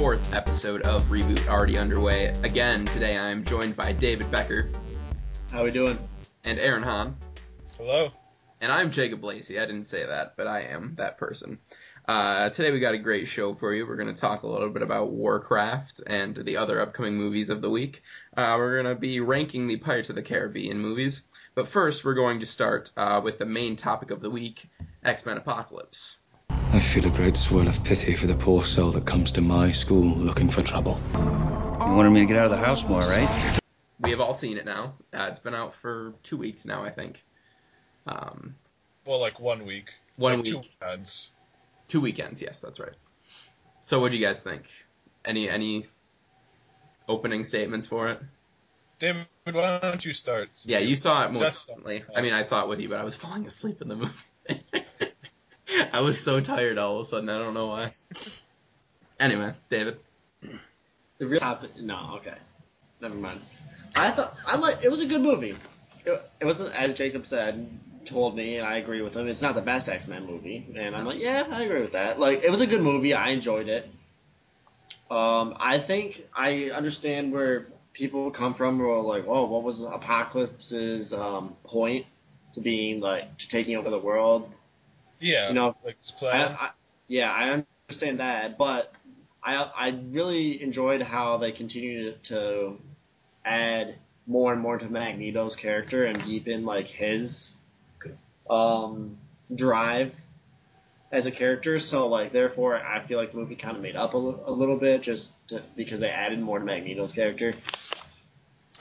4th episode of Reboot already underway. Again, today I am joined by David Becker. How we doing? And Aaron Hahn. Hello. And I'm Jacob Lacey. I didn't say that, but I am that person. Today we got a great show for you. We're going to talk a little bit about Warcraft and the other upcoming movies of the week. We're going to be ranking the Pirates of the Caribbean movies. But first, we're going to start with the main topic of the week, X-Men Apocalypse. I feel a great swirl of pity for the poor soul that comes to my school looking for trouble. You wanted me to get out of the house more, right? We have all seen it now. It's been out for 2 weeks now, I think. Well, like 1 week. 1 week. 2 weekends. 2 weekends, yes, that's right. So what do you guys think? Any opening statements for it? David, why don't you start? Yeah, you saw it most recently. I mean, I saw it with you, but I was falling asleep in the movie. I was so tired all of a sudden, I don't know why. Anyway, David. The real topic... No, okay. Never mind. It was a good movie. It wasn't, as Jacob said... told me, and I agree with him, it's not the best X-Men movie, and I'm like, yeah, I agree with that. Like, it was a good movie, I enjoyed it. I think I understand where people come from who are like, whoa, what was Apocalypse's point to being, like, to taking over the world? Yeah, you know, like his plan. I understand that, but I really enjoyed how they continued to add more and more to Magneto's character and deepen, like, his... drive as a character, so like therefore I feel like the movie kind of made up a little bit because they added more to Magneto's character.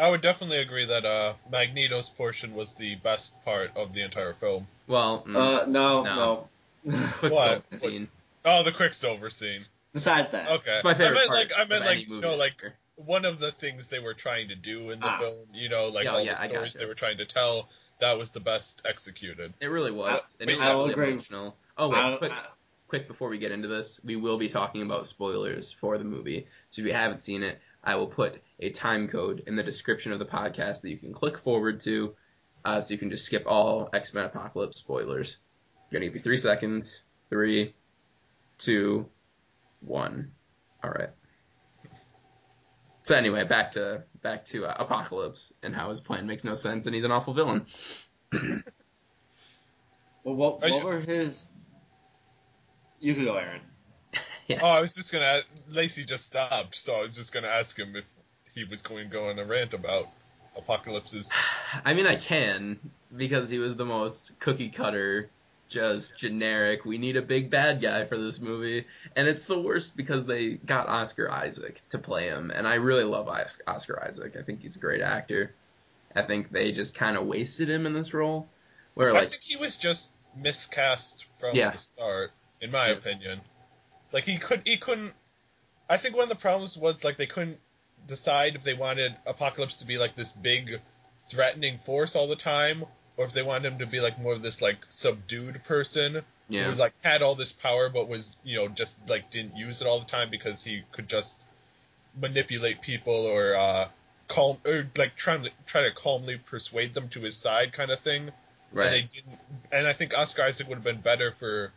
I would definitely agree that Magneto's portion was the best part of the entire film. Well, no. Quicksilver scene. Oh, the Quicksilver scene. Besides that, okay. It's my favorite part, one of the things they were trying to do in the film, you know, like the stories they were trying to tell. That was the best executed. It really was. It was really emotional. Oh, wait, quick before we get into this, we will be talking about spoilers for the movie. So if you haven't seen it, I will put a time code in the description of the podcast that you can click forward to, so you can just skip all X-Men Apocalypse spoilers. I'm going to give you 3 seconds. 3, 2, 1. All right. So anyway, back to Apocalypse and how his plan makes no sense and he's an awful villain. Well, what were his... You could go, Aaron. Yeah. Oh, I was just going to... Lacey just stopped, so I was just going to ask him if he was going to go on a rant about Apocalypse's... I mean, I can, because he was the most cookie-cutter, just generic, we need a big bad guy for this movie, and it's the worst because they got Oscar Isaac to play him, and I really love Oscar Isaac. I think he's a great actor. I think they just kind of wasted him in this role. Where, like, I think he was just miscast from the start, in my opinion. Like, he couldn't... I think one of the problems was, like, they couldn't decide if they wanted Apocalypse to be, like, this big threatening force all the time, or if they wanted him to be, like, more of this, like, subdued person who, like, had all this power but was, you know, just, like, didn't use it all the time because he could just manipulate people or try to calmly persuade them to his side kind of thing. Right. And they didn't. And I think Oscar Isaac would have been better for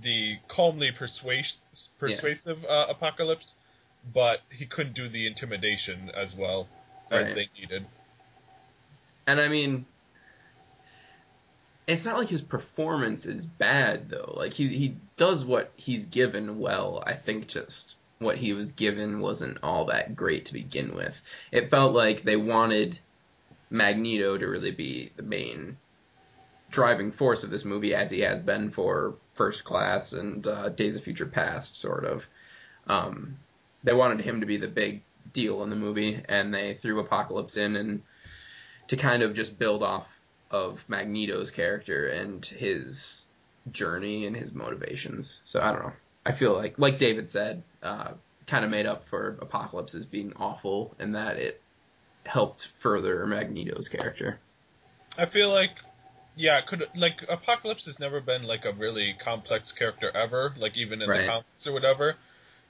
the calmly persuasive Apocalypse, but he couldn't do the intimidation as well as they needed. And, I mean... It's not like his performance is bad, though. Like, he does what he's given well. I think just what he was given wasn't all that great to begin with. It felt like they wanted Magneto to really be the main driving force of this movie, as he has been for First Class and Days of Future Past, sort of. They wanted him to be the big deal in the movie, and they threw Apocalypse in and to kind of just build off of Magneto's character and his journey and his motivations. So I don't know. I feel like David said, kind of made up for Apocalypse as being awful in that it helped further Magneto's character. I feel like, Apocalypse has never been like a really complex character ever, like even in the comics or whatever.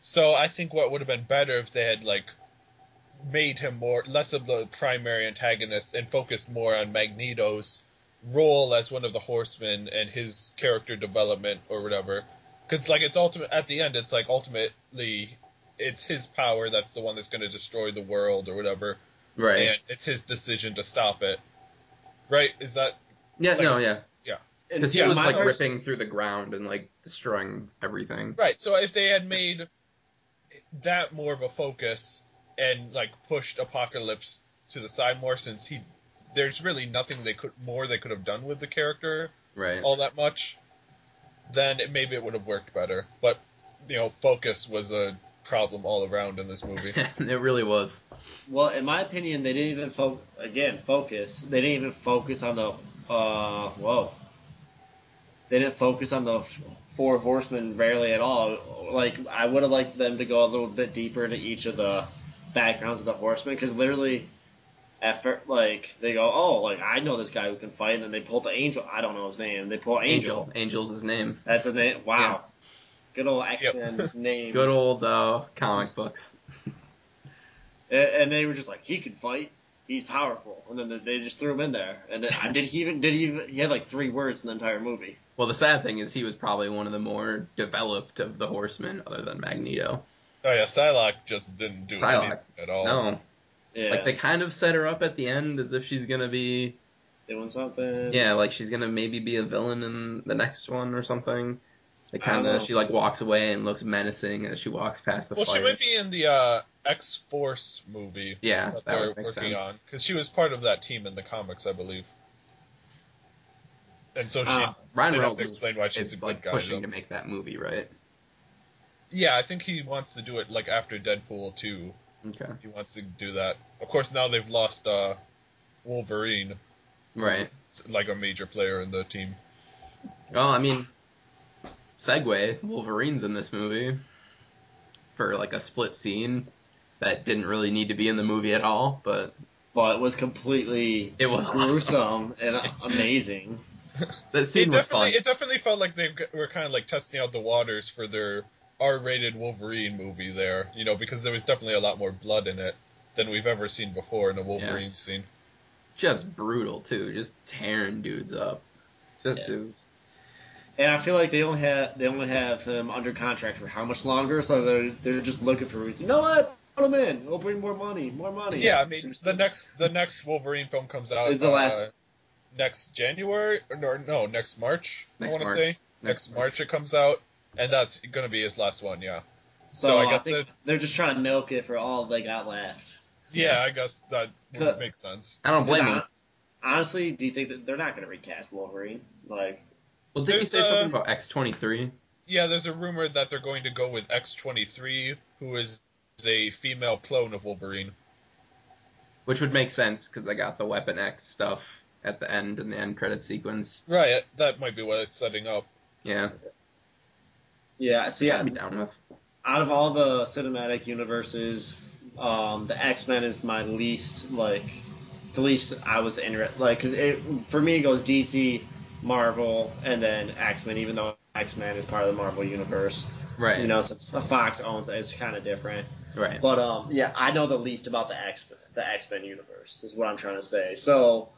So I think what would have been better if they had like made him less of the primary antagonist and focused more on Magneto's role as one of the Horsemen and his character development or whatever. Because, like, it's ultimately, at the end, it's like ultimately it's his power that's the one that's going to destroy the world or whatever. Right. And it's his decision to stop it. Right? Is that... Yeah, like, no, yeah. Yeah. Because he was, like, ripping through the ground and, like, destroying everything. Right, so if they had made that more of a focus and, like, pushed Apocalypse to the side more, since he... There's really nothing they could have done with the character all that much, then maybe it would have worked better. But, you know, focus was a problem all around in this movie. It really was. Well, in my opinion, they didn't even focus. They didn't even focus on the... They didn't focus on the four horsemen rarely at all. Like, I would have liked them to go a little bit deeper into each of the backgrounds of the horsemen, because literally, at first, like, they go, oh, like, I know this guy who can fight, and then they pull the Angel. I don't know his name. They pull Angel. Angel's his name. That's his name? Wow. Yeah. Good old X-Men names. Good old comic books. And they were just like, he can fight. He's powerful, and then they just threw him in there. And then, did he even? He had like 3 words in the entire movie. Well, the sad thing is he was probably one of the more developed of the Horsemen, other than Magneto. Oh yeah, Psylocke just didn't do anything at all. No, yeah. Like, they kind of set her up at the end as if she's gonna be doing something. Yeah, like she's gonna maybe be a villain in the next one or something. They kind of she like walks away and looks menacing as she walks past the fire. Well, she might be in the X-Force movie. Yeah, that would make sense. Because she was part of that team in the comics, I believe. And so Ryan Reynolds explained why she's a good guy. Pushing to make that movie, right? Yeah, I think he wants to do it like after Deadpool 2. Okay. He wants to do that. Of course, now they've lost Wolverine. Right. Like a major player in the team. Well, I mean, segue, Wolverine's in this movie for like a split scene that didn't really need to be in the movie at all, but it was completely gruesome and amazing. That scene was fun. It definitely felt like they were kind of like testing out the waters for their R-rated Wolverine movie there, you know, because there was definitely a lot more blood in it than we've ever seen before in a Wolverine scene. Just brutal too, just tearing dudes up. It was. And I feel like they only have him under contract for how much longer, so they're just looking for reasons. You know what? Put him in. We'll bring more money. Yeah, I mean, the next Wolverine film comes out is the last next January or no, next March. Next I want to say next March it comes out, and that's going to be his last one. Yeah. So I guess they're just trying to milk it for all they got left. Yeah, I guess that would make sense. I don't blame them. Honestly, do you think that they're not going to recast Wolverine? Like. Well, did you say something about X-23? Yeah, there's a rumor that they're going to go with X-23, who is a female clone of Wolverine. Which would make sense, because they got the Weapon X stuff at the end in the end credit sequence. Right, that might be what it's setting up. Yeah. Yeah, see, I'd be down with. Out of all the cinematic universes, the X-Men is my least, like, the least I was interested, like, because for me it goes DC, Marvel, and then X-Men, even though X-Men is part of the Marvel universe. Right. You know, since Fox owns it's kind of different. Right. But, yeah, I know the least about the X-Men universe, is what I'm trying to say. So,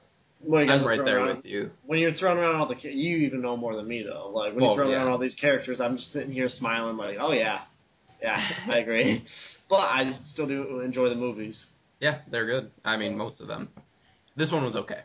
when you guys I'm right there around, with you. When you're throwing around all the... You even know more than me, though. Like, when you're throwing around all these characters, I'm just sitting here smiling like, oh, yeah. Yeah, I agree. But I still do enjoy the movies. Yeah, they're good. I mean, most of them. This one was okay.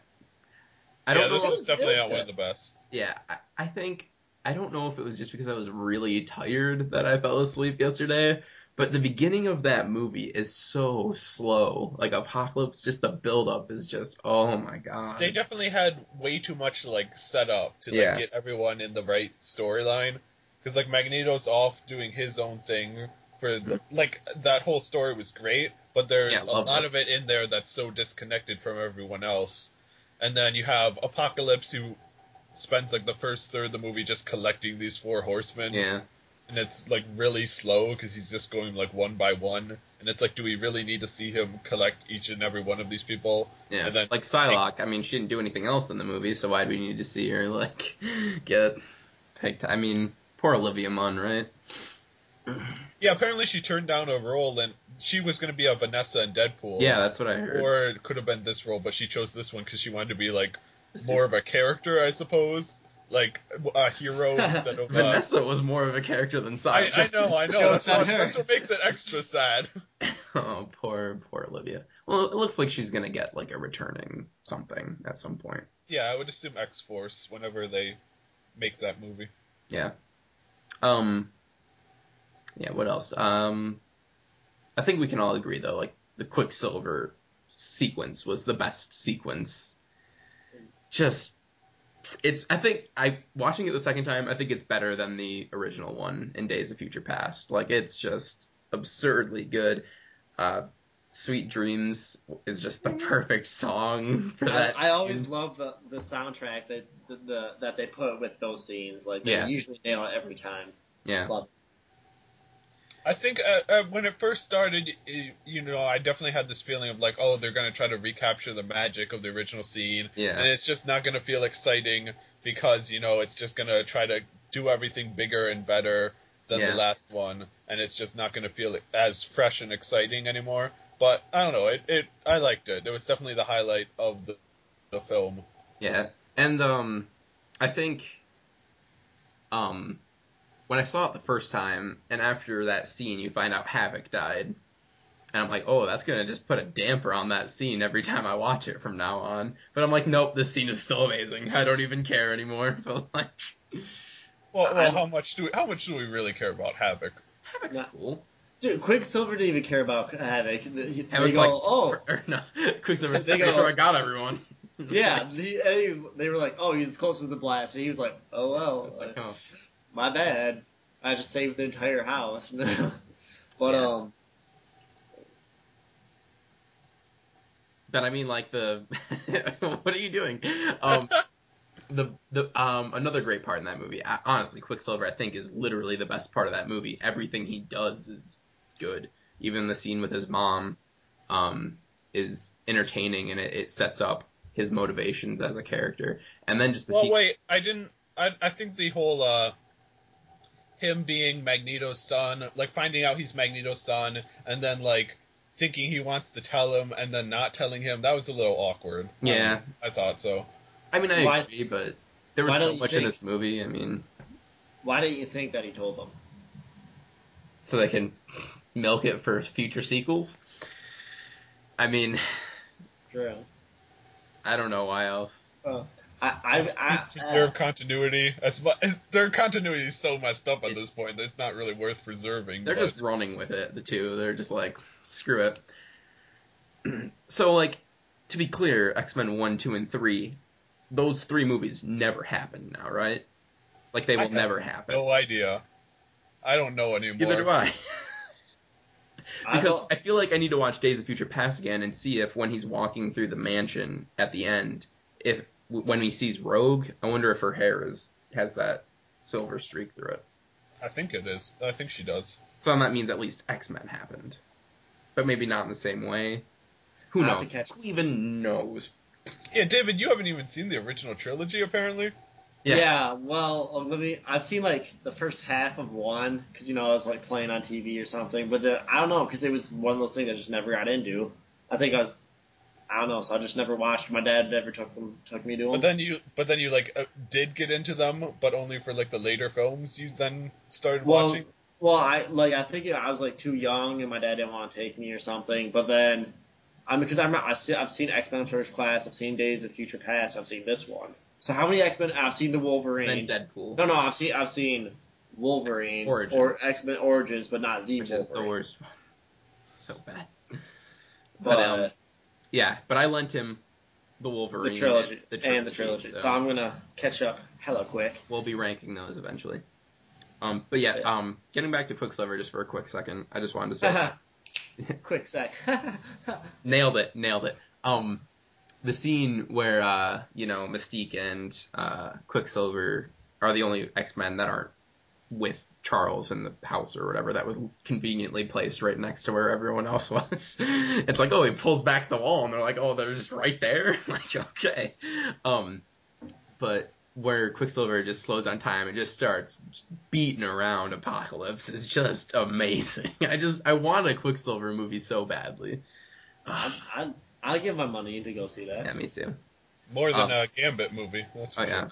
This was definitely not one of the best. Yeah, I think... I don't know if it was just because I was really tired that I fell asleep yesterday, but the beginning of that movie is so slow. Like, Apocalypse, just the build-up is just, oh my god. They definitely had way too much, like, set up to, like, get everyone in the right storyline. Because, like, Magneto's off doing his own thing for, like, that whole story was great, but there's a lot of it in there that's so disconnected from everyone else. And then you have Apocalypse, who spends, like, the first third of the movie just collecting these 4 horsemen. Yeah. And it's, like, really slow because he's just going, like, one by one. And it's like, do we really need to see him collect each and every one of these people? Yeah. And then, like, Psylocke. I mean, she didn't do anything else in the movie, so why do we need to see her, like, get picked? I mean, poor Olivia Munn, right? Yeah, apparently she turned down a role, and she was going to be a Vanessa in Deadpool. Yeah, that's what I heard. Or it could have been this role, but she chose this one because she wanted to be, like, more of a character, I suppose. like a hero instead of Vanessa was more of a character than Sasha. I know. That's what makes it extra sad. Oh, poor Olivia. Well, it looks like she's gonna get like a returning something at some point. Yeah, I would assume X-Force whenever they make that movie. Yeah. Yeah. What else? I think we can all agree though, like the Quicksilver sequence was the best sequence. Just. Watching it the second time, I think it's better than the original one in Days of Future Past. Like, it's just absurdly good. Sweet Dreams is just the perfect song for that. I always love the soundtrack that they put with those scenes. Like, they usually nail it every time. Yeah. Love it. I think when it first started, I definitely had this feeling of like, oh, they're going to try to recapture the magic of the original scene. Yeah. And it's just not going to feel exciting because, it's just going to try to do everything bigger and better than the last one. And it's just not going to feel as fresh and exciting anymore. But I don't know. I liked it. It was definitely the highlight of the film. Yeah. And I think... when I saw it the first time, and after that scene, you find out Havok died. And I'm like, oh, that's going to just put a damper on that scene every time I watch it from now on. But I'm like, nope, this scene is so amazing. I don't even care anymore. But like, well, how much do we really care about Havok? Havok's cool. Dude, Quicksilver didn't even care about Havok. Quicksilver's like, make sure I got everyone. Yeah, they were like, oh, he was closer to the blast. And he was like, oh, well. It's like, oh. My bad. I just saved the entire house. But, yeah. But I mean, like, what are you doing? Another great part in that movie. Honestly, Quicksilver, I think, is literally the best part of that movie. Everything he does is good. Even the scene with his mom, is entertaining, and it sets up his motivations as a character. And then just the scene... Well, wait, I think the whole him being Magneto's son, like finding out he's Magneto's son, and then like thinking he wants to tell him, and then not telling him, that was a little awkward. Yeah, I thought so. I mean, I agree, but there was so much in this movie. I mean, why didn't you think that he told them? So they can milk it for future sequels. I mean, true. I don't know why else. I preserve continuity. As much, their continuity is so messed up at this point that it's not really worth preserving. They're just running with it, the two. They're just like, screw it. So, like, to be clear, X-Men 1, 2, and 3, those three movies never happen now, right? Like, they will never happen. No idea. I don't know anymore. Neither do I. Because I feel like I need to watch Days of Future Past again and see if when he's walking through the mansion at the end, if... when he sees Rogue, I wonder if her hair has that silver streak through it. I think it is. I think she does. So then that means at least X-Men happened. But maybe not in the same way. Who knows? Who even knows? Yeah, David, you haven't even seen the original trilogy, apparently. Yeah, well, I've seen, like, the first half of one, because, I was, like, playing on TV or something. But I don't know, because it was one of those things I just never got into. I don't know, so I just never watched. My dad never took me to them. But then you like did get into them, but only for like the later films. You then started watching. Well, I think I was like too young, and my dad didn't want to take me or something. But then, because I've seen X-Men First Class, I've seen Days of Future Past, I've seen this one. So how many X-Men? I've seen the Wolverine, and Deadpool. No, I've seen Wolverine Origins. Or X-Men Origins, but not the Wolverine. Which is the worst one. So bad. But. Yeah, but I lent him the Wolverine. The trilogy. So I'm going to catch up hella quick. We'll be ranking those eventually. But yeah, getting back to Quicksilver just for a quick second. I just wanted to say... Quick sec. Nailed it. The scene where, Mystique and Quicksilver are the only X-Men that aren't with Charles in the house or whatever, that was conveniently placed right next to where everyone else was. It's like, oh, he pulls back the wall, and they're like, oh, they're just right there. Like, okay. But where Quicksilver just slows on time and just starts beating around Apocalypse is just amazing. I want a Quicksilver movie so badly. I'll give my money to go see that. Yeah, me too. More than a Gambit movie. That's for sure.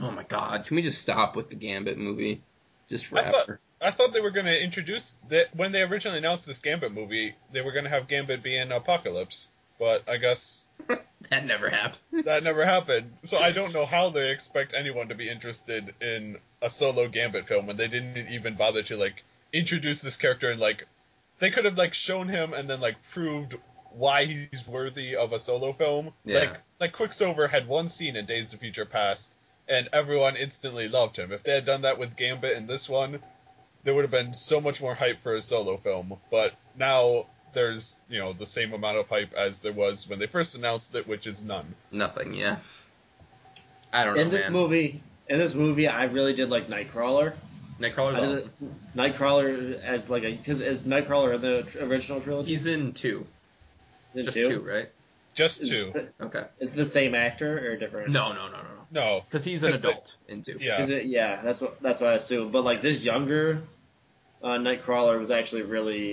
Oh my God! Can we just stop with the Gambit movie? Just forever. I thought they were going to introduce that when they originally announced this Gambit movie. They were going to have Gambit be in Apocalypse, but I guess that never happened. That never happened. So I don't know how they expect anyone to be interested in a solo Gambit film when they didn't even bother to like introduce this character and like they could have like shown him and then like proved why he's worthy of a solo film. Yeah. Like Quicksilver had one scene in Days of Future Past. And everyone instantly loved him. If they had done that with Gambit in this one, there would have been so much more hype for a solo film. But now there's, you know, the same amount of hype as there was when they first announced it, which is none. Nothing, yeah. I don't know, In this movie, I really did like Nightcrawler. Nightcrawler's awesome. Nightcrawler as like a... Because is Nightcrawler in the original trilogy? He's in two. Just two, right? Just two. Okay. Is the same actor or different? No. No, because he's an adult in two. Yeah, that's what I assume. But like this younger Nightcrawler was actually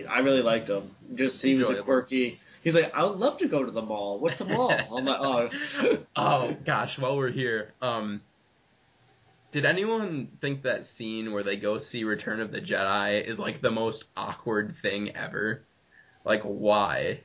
I really liked him. Just he was a quirky. He's like, I would love to go to the mall. What's a mall? I'm like, oh gosh. While we're here, did anyone think that scene where they go see Return of the Jedi is like the most awkward thing ever? Like why?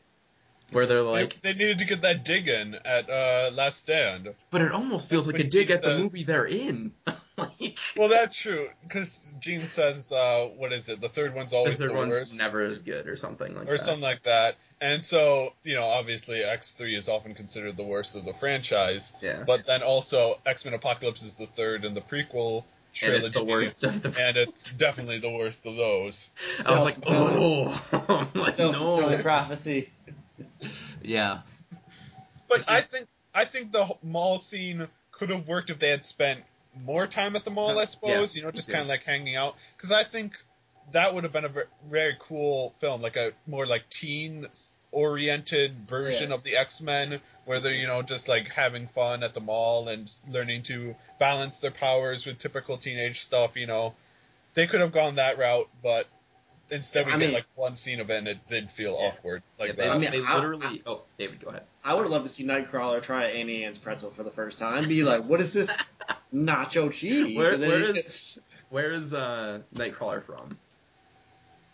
Where they're like... They needed to get that dig in at Last Stand. But it almost feels like a dig at the movie they're in. Like... Well, that's true. Because Gene says, what is it? The third one's always the worst. The third one's never as good or something like that. Or something like that. And so, you know, obviously X3 is often considered the worst of the franchise. Yeah. But then also X-Men Apocalypse is the third in the prequel trilogy. And it's the worst of the... And it's definitely the worst of those. So, I was like, oh! Like, no. Prophecy. Yeah, but I think the mall scene could have worked if they had spent more time at the mall. I suppose just kind of like hanging out, because I think that would have been a very cool film, like a more like teen-oriented version of the X-Men, where they're just like having fun at the mall and learning to balance their powers with typical teenage stuff. They could have gone that route, but. Instead, we get like one scene of it, and it did feel awkward. Like that. They literally. Oh, David, go ahead. I would love to see Nightcrawler try Auntie Anne's pretzel for the first time. Be like, what is this nacho cheese? Where is Nightcrawler from?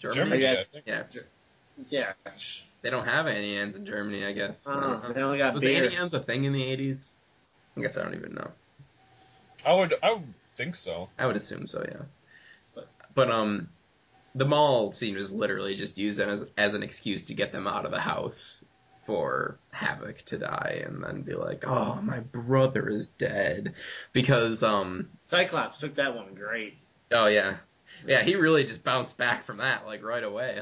Germany, I guess. Yeah. They don't have Auntie Anne's in Germany, I guess. They only got beer. Was Auntie Anne's a thing in the 80s? I guess I don't even know. I would think so. I would assume so. Yeah. But. The mall scene was literally just used as an excuse to get them out of the house for Havok to die and then be like, oh, my brother is dead. Because... Cyclops took that one great. Oh, yeah. Yeah, he really just bounced back from that, like, right away.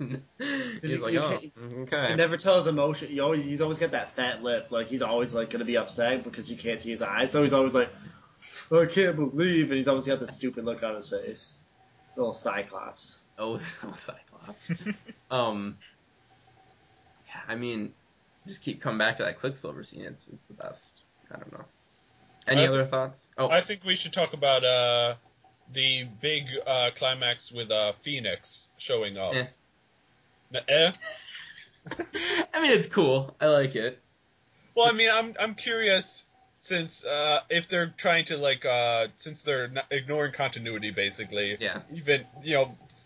He's like, oh, okay. He never tells emotion. He's always got that fat lip. Like, he's always, like, going to be upset because you can't see his eyes. So he's always like, oh, I can't believe. And he's always got the stupid look on his face. Little Cyclops. Oh Cyclops. Yeah, I mean, just keep coming back to that Quicksilver scene. It's the best. I don't know. Any other thoughts? Oh, I think we should talk about the big climax with Phoenix showing up. I mean, it's cool. I like it. Well, I mean, I'm curious. Since if they're trying to since they're ignoring continuity basically, even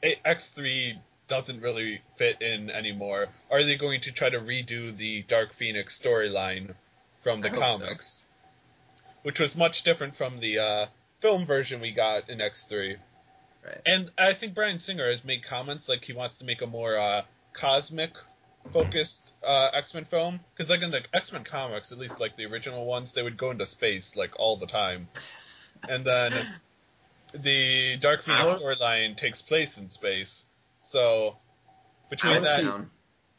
X3 doesn't really fit in anymore. Are they going to try to redo the Dark Phoenix storyline from the comics, which was much different from the film version we got in X3? Right. And I think Bryan Singer has made comments like he wants to make a more cosmic focused X-Men film, because like in the X-Men comics, at least like the original ones, they would go into space like all the time, and then the Dark Phoenix storyline takes place in space. So between that,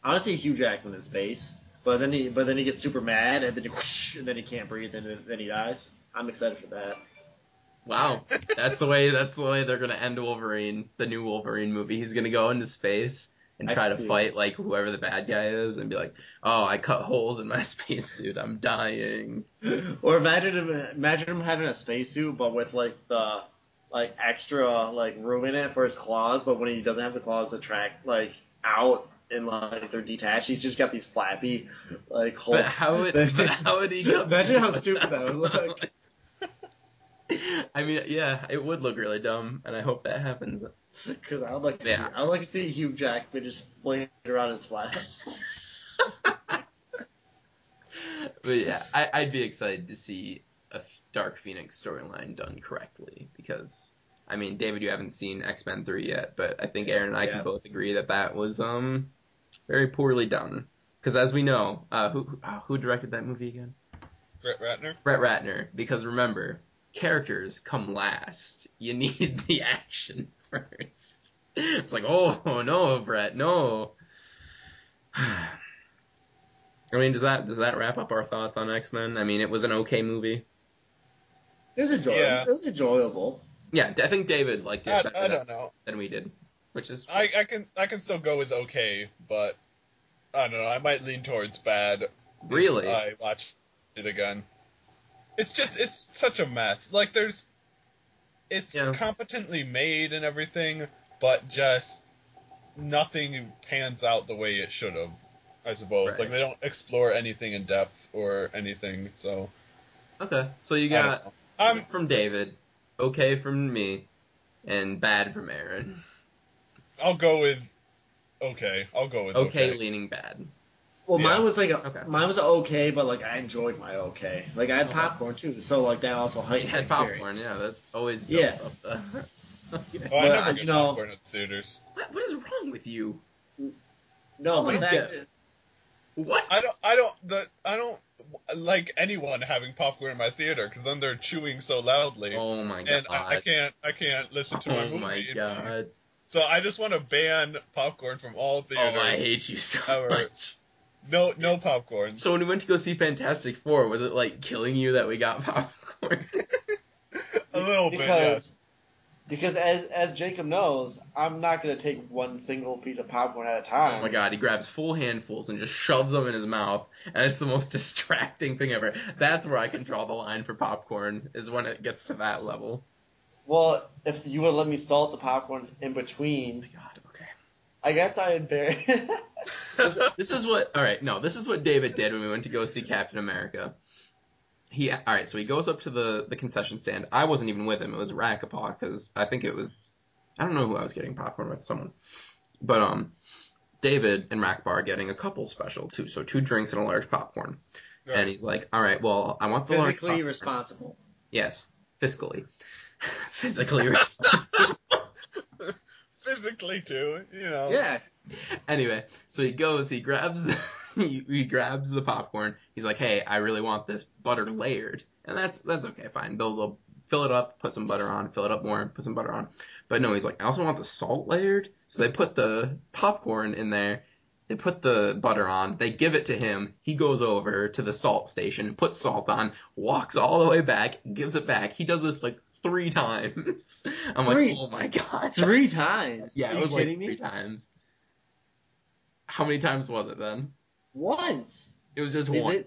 honestly, Hugh Jackman in space, but then he gets super mad, and then he can't breathe, and then he dies. I'm excited for that. Wow, that's the way they're gonna end Wolverine, the new Wolverine movie. He's gonna go into space. And try to fight, like, whoever the bad guy is and be like, oh, I cut holes in my spacesuit. I'm dying. Or imagine him having a spacesuit, but with, like, the, like, extra, like, room in it for his claws. But when he doesn't have the claws to track, like, out and, like, they're detached, he's just got these flappy, like, holes. But how would he... Imagine how stupid that would look. I mean, yeah, it would look really dumb, and I hope that happens. Because I would like to see, I would like to see Hugh Jackman just fling around his flaps. But yeah, I'd be excited to see a Dark Phoenix storyline done correctly, because, I mean, David, you haven't seen X-Men 3 yet, but I think Aaron and I can both agree that that was very poorly done. Because as we know, who directed that movie again? Brett Ratner? Brett Ratner, because remember, characters come last. You need the action first. It's like, oh no, Brett, no. I mean, does that wrap up our thoughts on X-Men? I mean, it was an okay movie. It was enjoyable. Yeah. It was enjoyable. Yeah, I think David liked it better than we did, which is I can still go with okay, but I don't know. I might lean towards bad. Really? If I watched it again. It's such a mess. Like, it's competently made and everything, but just nothing pans out the way it should have, I suppose. Right. Like, they don't explore anything in depth or anything, so. Okay, so you got from David, okay from me, and bad from Aaron. I'll go with okay. Okay leaning bad. Well, mine was like mine was okay, but like I enjoyed my okay. Like I had popcorn too, so like that also heightened my popcorn. Yeah, that's always up the. Oh, I never get popcorn at the theaters. What is wrong with you? No, but what? I don't like anyone having popcorn in my theater because then they're chewing so loudly. Oh my god! And I can't listen to my movie. Oh my god! So I just want to ban popcorn from all theaters. Oh, I hate you so much. No popcorn. So when we went to go see Fantastic Four, was it like killing you that we got popcorn? A little bit, yes. Because as Jacob knows, I'm not going to take one single piece of popcorn at a time. Oh my god, he grabs full handfuls and just shoves them in his mouth, and it's the most distracting thing ever. That's where I can draw the line for popcorn, is when it gets to that level. Well, if you would have let me salt the popcorn in between. Oh my god, okay. I guess I had buried. This is what David did when we went to go see Captain America. So he goes up to the concession stand. I wasn't even with him. It was Rackapaw, because I think it was, I don't know who I was getting popcorn with, someone. But David and Rackapaw are getting a couple special, too. So 2 drinks and a large popcorn. Right. And he's like, all right, well, I want the large popcorn. Physically responsible. Yes, fiscally. Physically responsible. Physically, too, you know. Yeah. Anyway, so he goes, he grabs the popcorn. He's like, hey, I really want this butter layered. And that's okay, fine. They'll fill it up, put some butter on, fill it up more, put some butter on. But no, he's like, I also want the salt layered. So they put the popcorn in there. They put the butter on. They give it to him. He goes over to the salt station, puts salt on, walks all the way back, gives it back. He does this, like, 3 times. I'm like, oh my god. 3 times? Yeah, it was like 3 times. How many times was it then? Once. It was just once.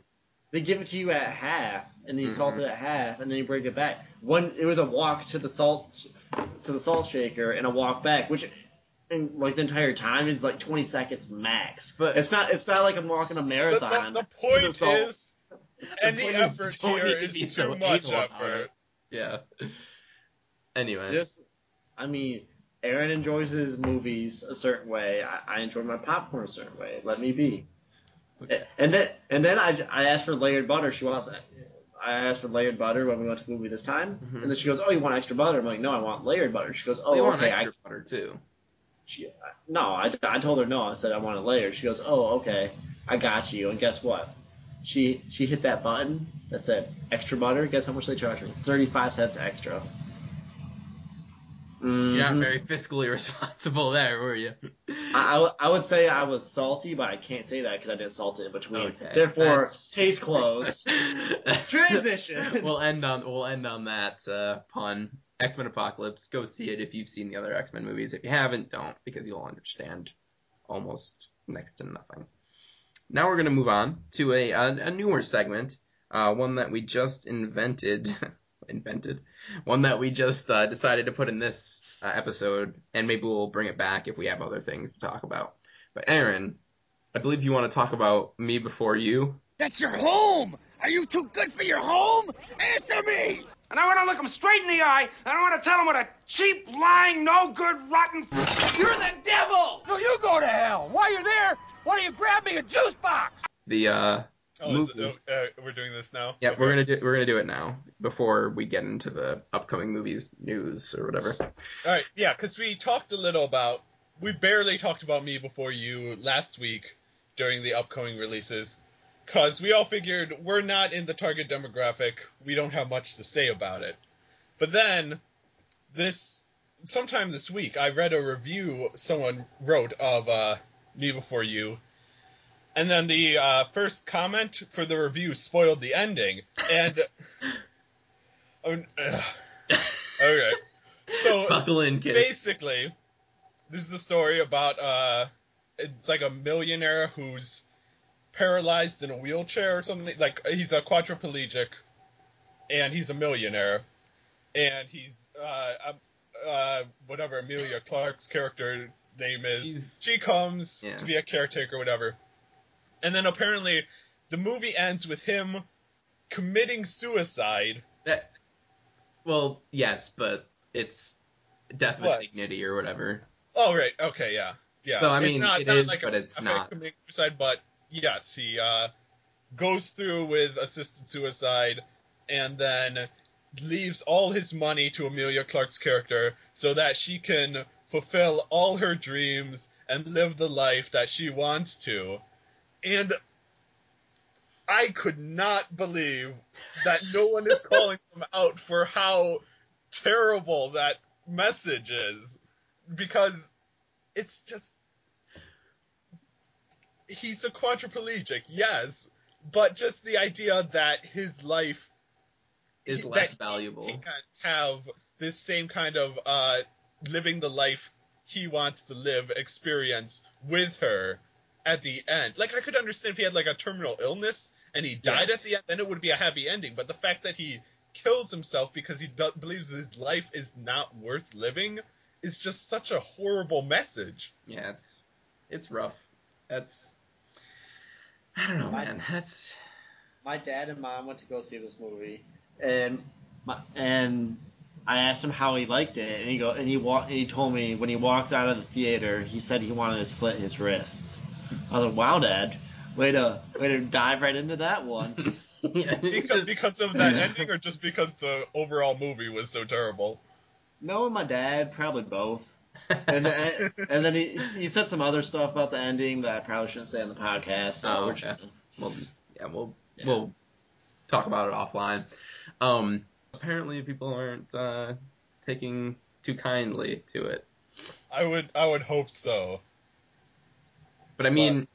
They give it to you at half, and then you salt it at half, and then you break it back. It was a walk to the salt shaker and a walk back, which in, like, the entire time is like 20 seconds max. But it's not like I'm walking a marathon. The point is, any effort here is too much effort. Yeah. Anyway. Aaron enjoys his movies a certain way. I enjoy my popcorn a certain way. Let me be. Okay. And then I asked for layered butter. She wants it. I asked for layered butter when we went to the movie this time. Mm-hmm. And then she goes, oh, you want extra butter? I'm like, no, I want layered butter. She goes, oh, you want extra butter too. I told her no. I said I want it layered. She goes, oh, okay. I got you. And guess what? She hit that button that said extra butter. Guess how much they charge her? 35 cents extra. Mm-hmm. You're not very fiscally responsible there, were you? I would say I was salty, but I can't say that because I didn't salt it in between. Okay. Therefore, case closed. Transition. We'll end on that pun. X-Men Apocalypse. Go see it if you've seen the other X-Men movies. If you haven't, don't, because you'll understand almost next to nothing. Now we're going to move on to a newer segment, one that we just invented, one that we just decided to put in this episode, and maybe we'll bring it back if we have other things to talk about. But Aaron, I believe you want to talk about Me Before You. That's your home! Are you too good for your home? Answer me! And I want to look him straight in the eye, and I want to tell him what a cheap, lying, no good, rotten... You're the devil! No, you go to hell! While you're there, why don't you grab me a juice box? The, we're doing this now? Yeah, okay. we're gonna do it now, before we get into the upcoming movies news or whatever. Alright, yeah, because we talked a little about... We barely talked about Me Before You last week during the upcoming releases, because we all figured we're not in the target demographic. We don't have much to say about it. But then, sometime this week, I read a review someone wrote of Me Before You. And then the first comment for the review spoiled the ending. And... okay. So, buckle in, kid. Basically, this is a story about... it's like a millionaire who's... paralyzed in a wheelchair or something. Like, he's a quadriplegic, and he's a millionaire, and he's whatever Emilia Clarke's character's name is. She comes to be a caretaker, whatever. And then apparently, the movie ends with him committing suicide. That, well, yes, but it's death with dignity or whatever. Oh right, okay, yeah, yeah. So I mean, it's not committing suicide, but. Yes, he goes through with assisted suicide and then leaves all his money to Emilia Clarke's character so that she can fulfill all her dreams and live the life that she wants to. And I could not believe that no one is calling him out for how terrible that message is, because it's just... He's a quadriplegic, yes, but just the idea that his life is less valuable. He can't have this same kind of living the life he wants to live experience with her at the end. Like, I could understand if he had, like, a terminal illness and he died at the end, then it would be a happy ending. But the fact that he kills himself because he believes his life is not worth living is just such a horrible message. Yeah, it's rough. That's... I don't know, man. That's... My dad and mom went to go see this movie, and I asked him how he liked it, and he told me when he walked out of the theater, he said he wanted to slit his wrists. I was like, wow, Dad, way to dive right into that one. Yeah, because of that ending, or just because the overall movie was so terrible? No, my dad, probably both. And then he said some other stuff about the ending that I probably shouldn't say on the podcast. So we'll talk about it offline. Apparently, people aren't taking too kindly to it. I would hope so. But I mean,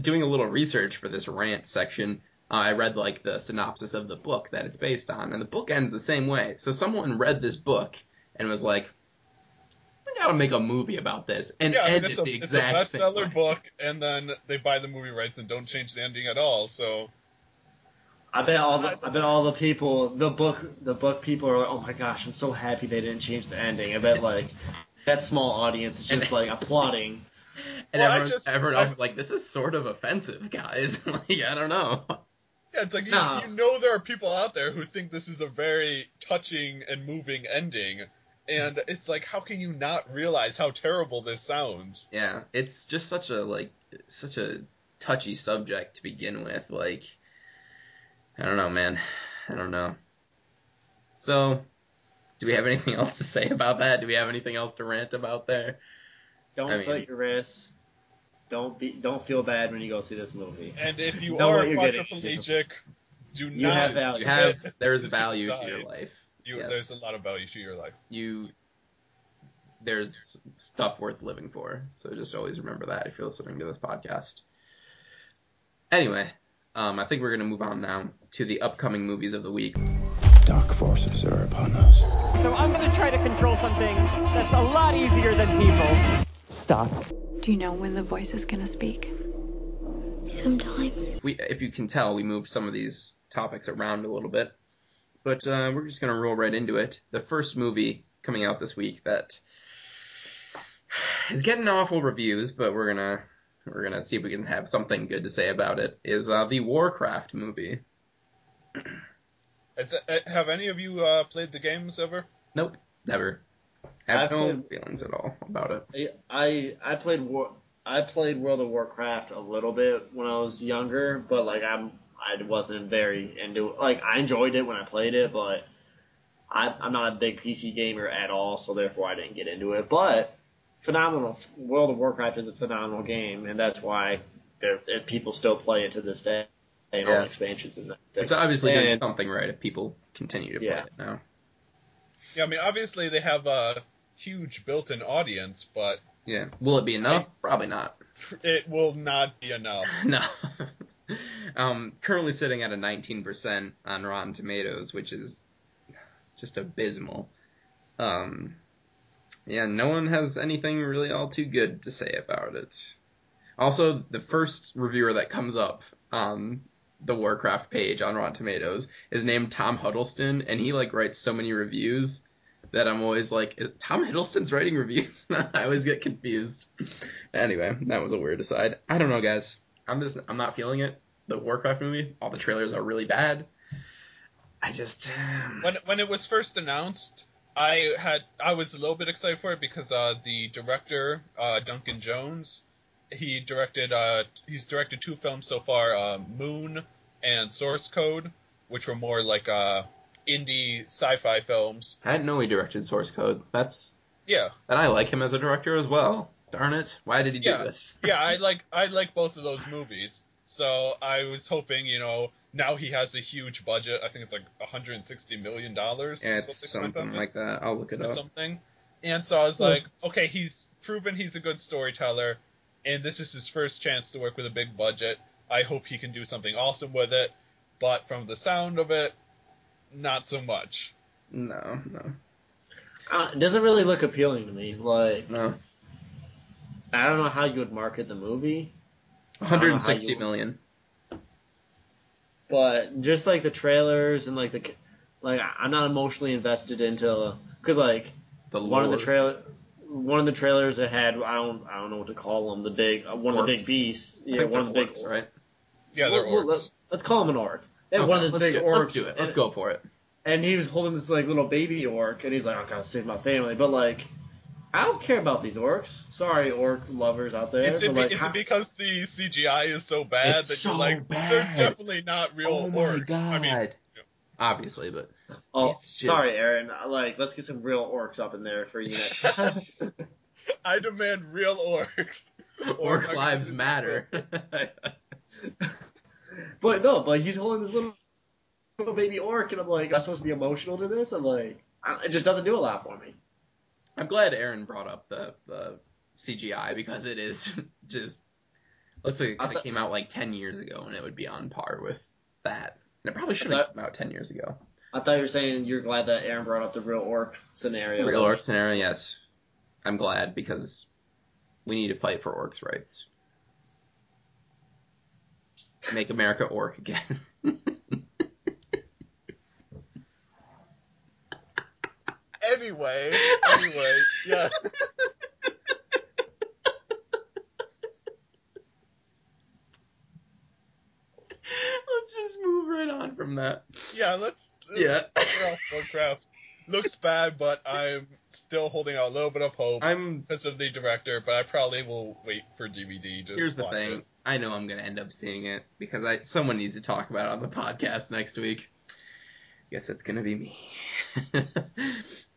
doing a little research for this rant section, I read like the synopsis of the book that it's based on, and the book ends the same way. So someone read this book and was like, got to make a movie about this, and end it the exact same way. It's a bestseller book, and then they buy the movie rights and don't change the ending at all. So, I bet all the people, the book people are like, oh my gosh, I'm so happy they didn't change the ending. I bet like that small audience is just like applauding, and everyone else is like, this is sort of offensive, guys. Like, I don't know. Yeah, it's like you know there are people out there who think this is a very touching and moving ending. And it's like, how can you not realize how terrible this sounds? Yeah, it's just such a touchy subject to begin with. Like, I don't know, man. I don't know. So, do we have anything else to say about that? Do we have anything else to rant about there? Don't slit your wrists. Don't feel bad when you go see this movie. And if you are quadriplegic, there's value to your life. There's a lot of value to your life. There's stuff worth living for. So just always remember that if you're listening to this podcast. Anyway, I think we're going to move on now to the upcoming movies of the week. Dark forces are upon us. So I'm going to try to control something that's a lot easier than people. Stop. Do you know when the voice is going to speak? Sometimes. If you can tell, we moved some of these topics around a little bit. But we're just going to roll right into it. The first movie coming out this week that is getting awful reviews, but we're gonna see if we can have something good to say about it, is the Warcraft movie. Have any of you played the games ever? Nope, never. I have no feelings at all about it. I played World of Warcraft a little bit when I was younger, but like I wasn't very into it. Like I enjoyed it when I played it, but I'm not a big PC gamer at all, so therefore I didn't get into it. But phenomenal, World of Warcraft is a phenomenal game, and that's why people still play it to this day. And all expansions and that. It's obviously doing something right if people continue to play it now. Yeah, I mean, obviously they have a huge built-in audience, but... Yeah. Will it be enough? Probably not. It will not be enough. No. Currently sitting at a 19% on Rotten Tomatoes, which is just abysmal. Yeah, no one has anything really all too good to say about it. Also, the first reviewer that comes up on the Warcraft page on Rotten Tomatoes is named Tom Hiddleston, and he like writes so many reviews that I'm always like, Tom Hiddleston's writing reviews? I always get confused. Anyway, that was a weird aside. I don't know, guys. I'm not feeling it. The Warcraft movie, all the trailers are really bad. I just when it was first announced, I was a little bit excited for it because the director Duncan Jones. He directed. He's directed two films so far: Moon and Source Code, which were more like indie sci-fi films. I didn't know he directed Source Code. And I like him as a director as well. Darn it! Why did he do this? I like both of those movies. So I was hoping, now he has a huge budget. I think it's like $160 million. Yeah, it's something like that. I'll look it up. Something. And so I was like, okay, he's proven he's a good storyteller. And this is his first chance to work with a big budget. I hope he can do something awesome with it. But from the sound of it, not so much. No. It doesn't really look appealing to me. Like, no. I don't know how you would market the movie. $160 million. But just, like, the trailers and, like, I'm not emotionally invested into... Because, like, one of the trailers... One of the trailers that had I don't know what to call them, the big one orcs. Of the big beasts. Yeah, one of the big orcs, right? Yeah, they're orcs. Let's call him an orc. And okay, one of those big orcs. Let's do it. Let's go for it. And he was holding this like little baby orc, and he's like, "I gotta save my family." But like, I don't care about these orcs. Sorry, orc lovers out there. Is it because the CGI is so bad that you're like, bad. They're definitely not real orcs? My God. I mean, obviously, but sorry, Aaron. Like, let's get some real orcs up in there for you next time. I demand real orcs. Orc lives matter. But no, but he's holding this little baby orc, and I'm like, I'm supposed to be emotional to this. I'm like, it just doesn't do a lot for me. I'm glad Aaron brought up the CGI because it is just looks like it kind of came out like 10 years ago, and it would be on par with that. And it probably should have come out 10 years ago. I thought you were saying you're glad that Aaron brought up the real orc scenario. Real orc scenario, yes. I'm glad because we need to fight for orcs' rights. Make America orc again. Anyway, yeah. Let's just move right on from that. Yeah, Warcraft looks bad, but I'm still holding out a little bit of hope because of the director, but I probably will wait for DVD to Here's the thing. It. I know I'm going to end up seeing it because someone needs to talk about it on the podcast next week. Guess it's going to be me.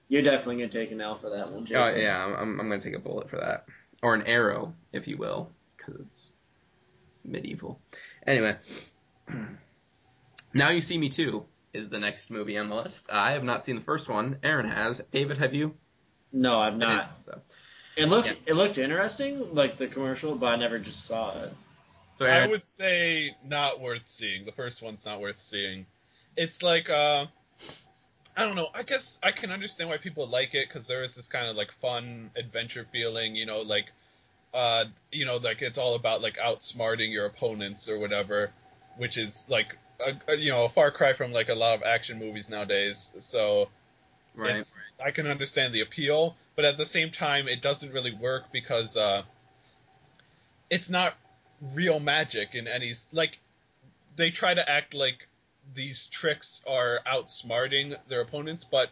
You're definitely going to take an L for that one, Jake. Oh, yeah, I'm going to take a bullet for that. Or an arrow, if you will, because it's medieval. Anyway... Now You See Me Too is the next movie on the list. I have not seen the first one. Aaron has. David, have you? No, I've not. So. It looked interesting, like the commercial, but I never just saw it. So Aaron, I would say not worth seeing. The first one's not worth seeing. It's like, I don't know. I guess I can understand why people like it because there is this kind of like fun adventure feeling, like it's all about like outsmarting your opponents or whatever. Which is like a far cry from like a lot of action movies nowadays. So I can understand the appeal, but at the same time, it doesn't really work because it's not real magic in any like. They try to act like these tricks are outsmarting their opponents, but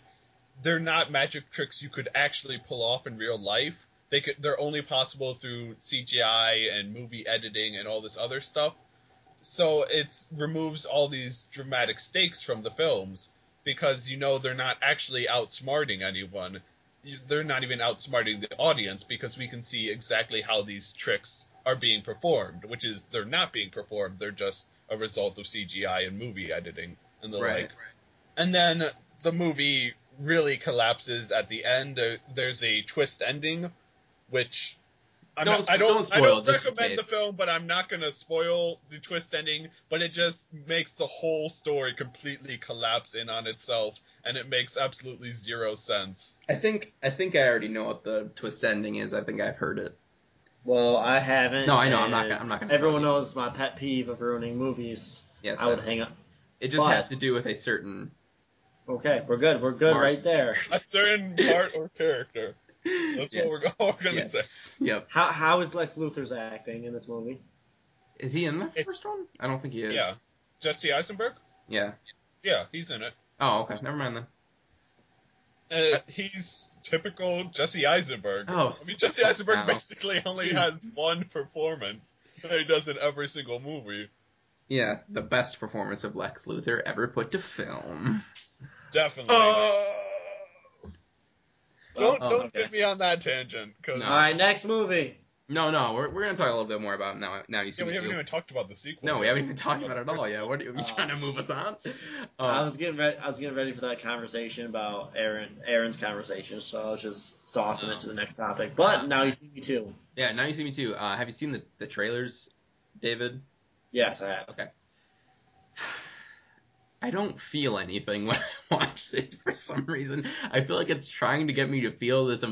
they're not magic tricks you could actually pull off in real life. They're only possible through CGI and movie editing and all this other stuff. So it removes all these dramatic stakes from the films because you know they're not actually outsmarting anyone. They're not even outsmarting the audience because we can see exactly how these tricks are being performed, which is they're not being performed. They're just a result of CGI and movie editing and the like. And then the movie really collapses at the end. There's a twist ending, which I don't recommend the film, but I'm not going to spoil the twist ending, but it just makes the whole story completely collapse in on itself, and it makes absolutely zero sense. I think I already know what the twist ending is. I think I've heard it. Well, I haven't. No, I know. I'm not going to. Everyone knows my pet peeve of ruining movies. Yes, I would hang up. It just has to do with a certain. Okay, we're good. We're good right there. A certain part or character. That's what we're going to say. Yep. How is Lex Luthor's acting in this movie? Is he in the first one? I don't think he is. Yeah. Jesse Eisenberg? Yeah. Yeah, he's in it. Oh, okay. Never mind then. He's typical Jesse Eisenberg. Oh, I mean, Jesse Eisenberg basically only has one performance that he does in every single movie. Yeah, the best performance of Lex Luthor ever put to film. Definitely. Don't get me on that tangent. All right, next movie. No, we're gonna talk a little bit more about now. You see, we haven't even talked about the sequel. No, we haven't even talked about it at all. Yeah, what are you trying to move us on? I was getting ready for that conversation about Aaron's conversation, so I was just saucing it to the next topic. But Now You See Me Too. Yeah, Now You See Me Too. Have you seen the trailers, David? Yes, I have. Okay. I don't feel anything when I watch it for some reason. I feel like it's trying to get me to feel this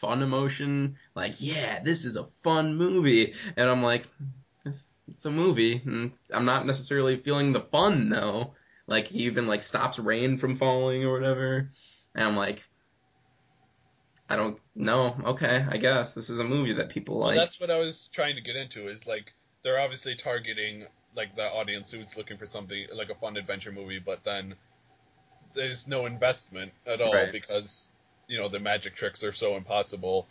fun emotion. Like, yeah, this is a fun movie. And I'm like, it's a movie. And I'm not necessarily feeling the fun, though. Like, he even, stops rain from falling or whatever. And I'm like, I don't know. Okay, I guess. This is a movie that people like. Well, that's what I was trying to get into is, they're obviously targeting... the audience who's looking for something, a fun adventure movie, but then there's no investment at all because, the magic tricks are so impossible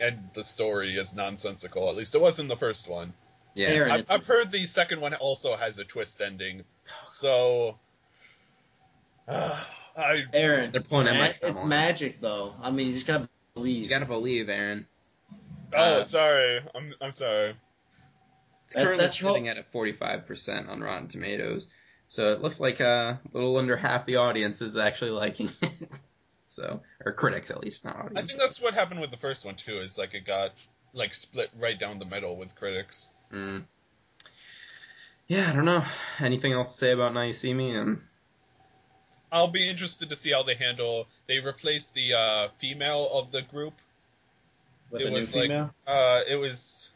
and the story is nonsensical. At least it was in the first one. Yeah. Aaron, I've heard the second one also has a twist ending. So... Aaron, they're pulling it's magic, though. I mean, you just gotta believe. You gotta believe, Aaron. Oh, sorry. I'm sorry. It's currently sitting at a 45% on Rotten Tomatoes, so it looks like a little under half the audience is actually liking it. So, or critics at least, not audience. I think that's what happened with the first one too. Is it got split right down the middle with critics. Mm. Yeah, I don't know. Anything else to say about Now You See Me? I'll be interested to see how they handle. They replaced the female of the group. With a new female? It was.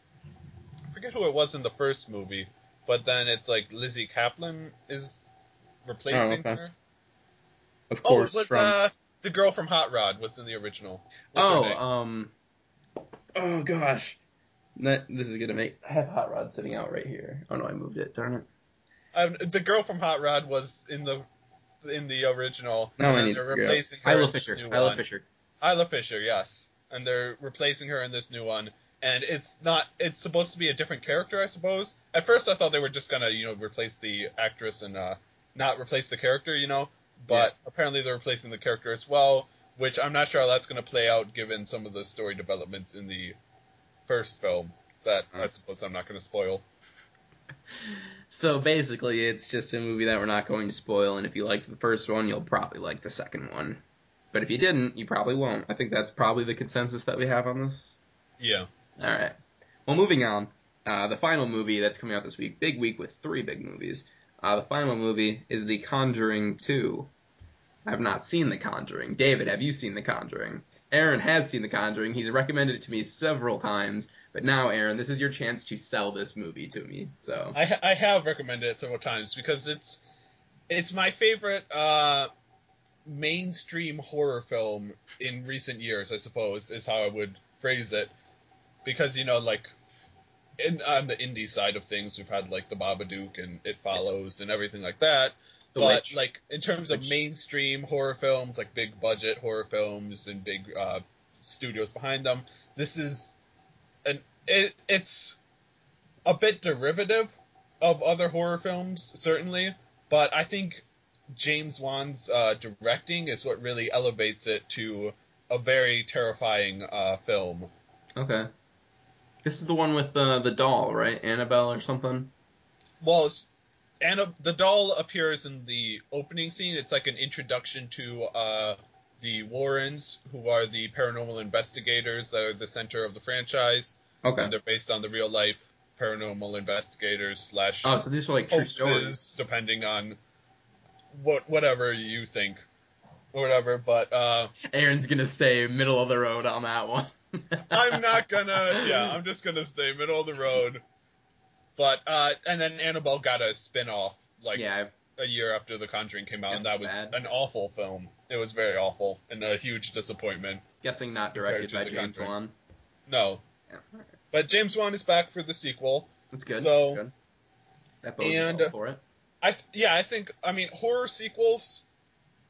I forget who it was in the first movie, but then it's Lizzie Kaplan is replacing her. Of course, the girl from Hot Rod was in the original. What's her name? Oh gosh, this is gonna make. I have Hot Rod sitting out right here. Oh no, I moved it. Darn it. The girl from Hot Rod was in the original. No, I need to figure out. Isla Fisher. Isla Fisher, yes, and they're replacing her in this new one. And it's supposed to be a different character, I suppose. At first I thought they were just going to, replace the actress and not replace the character, But apparently they're replacing the character as well, which I'm not sure how that's going to play out given some of the story developments in the first film that I suppose I'm not going to spoil. So basically it's just a movie that we're not going to spoil, and if you liked the first one, you'll probably like the second one. But if you didn't, you probably won't. I think that's probably the consensus that we have on this. Yeah. All right. Well, moving on. The final movie that's coming out this week, big week with three big movies. The final movie is The Conjuring 2. I have not seen The Conjuring. David, have you seen The Conjuring? Aaron has seen The Conjuring. He's recommended it to me several times. But now, Aaron, this is your chance to sell this movie to me. So I have recommended it several times because it's my favorite mainstream horror film in recent years, I suppose, is how I would phrase it. Because, and on the indie side of things, we've had like The Babadook and It Follows and everything like that. But like in terms of mainstream horror films, like big budget horror films and big studios behind them, this is it's a bit derivative of other horror films, certainly. But I think James Wan's directing is what really elevates it to a very terrifying film. Okay. This is the one with the doll, right? Annabelle or something? Well, the doll appears in the opening scene. It's like an introduction to the Warrens, who are the paranormal investigators that are the center of the franchise. Okay. And they're based on the real-life paranormal investigators / oh, so these are like true stories, depending on whatever you think or whatever. But Aaron's going to stay middle of the road on that one. I'm just going to stay middle of the road. But, and then Annabelle got a spin-off, a year after The Conjuring came out, and that was an awful film. It was very awful, and a huge disappointment. Guessing not directed by James Wan. No. Yeah. Right. But James Wan is back for the sequel. That's good. So, that's good. That bodes well for it. I think horror sequels,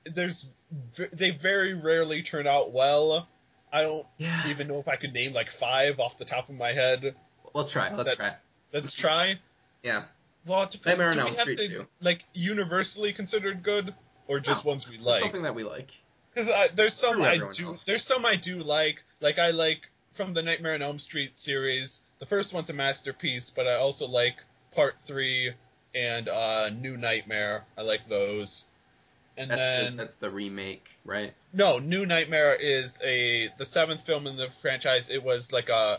they very rarely turn out well. I don't even know if I could name, 5 off the top of my head. Let's try. Yeah. Well, it depends. Nightmare on Elm Street 2. Universally considered good, or just ones we like? Something that we like. Because there's some I do like. Like, I like, from the Nightmare on Elm Street series, the first one's a masterpiece, but I also like Part 3 and New Nightmare. I like those. And that's the remake, right? No, New Nightmare is the seventh film in the franchise. It was like a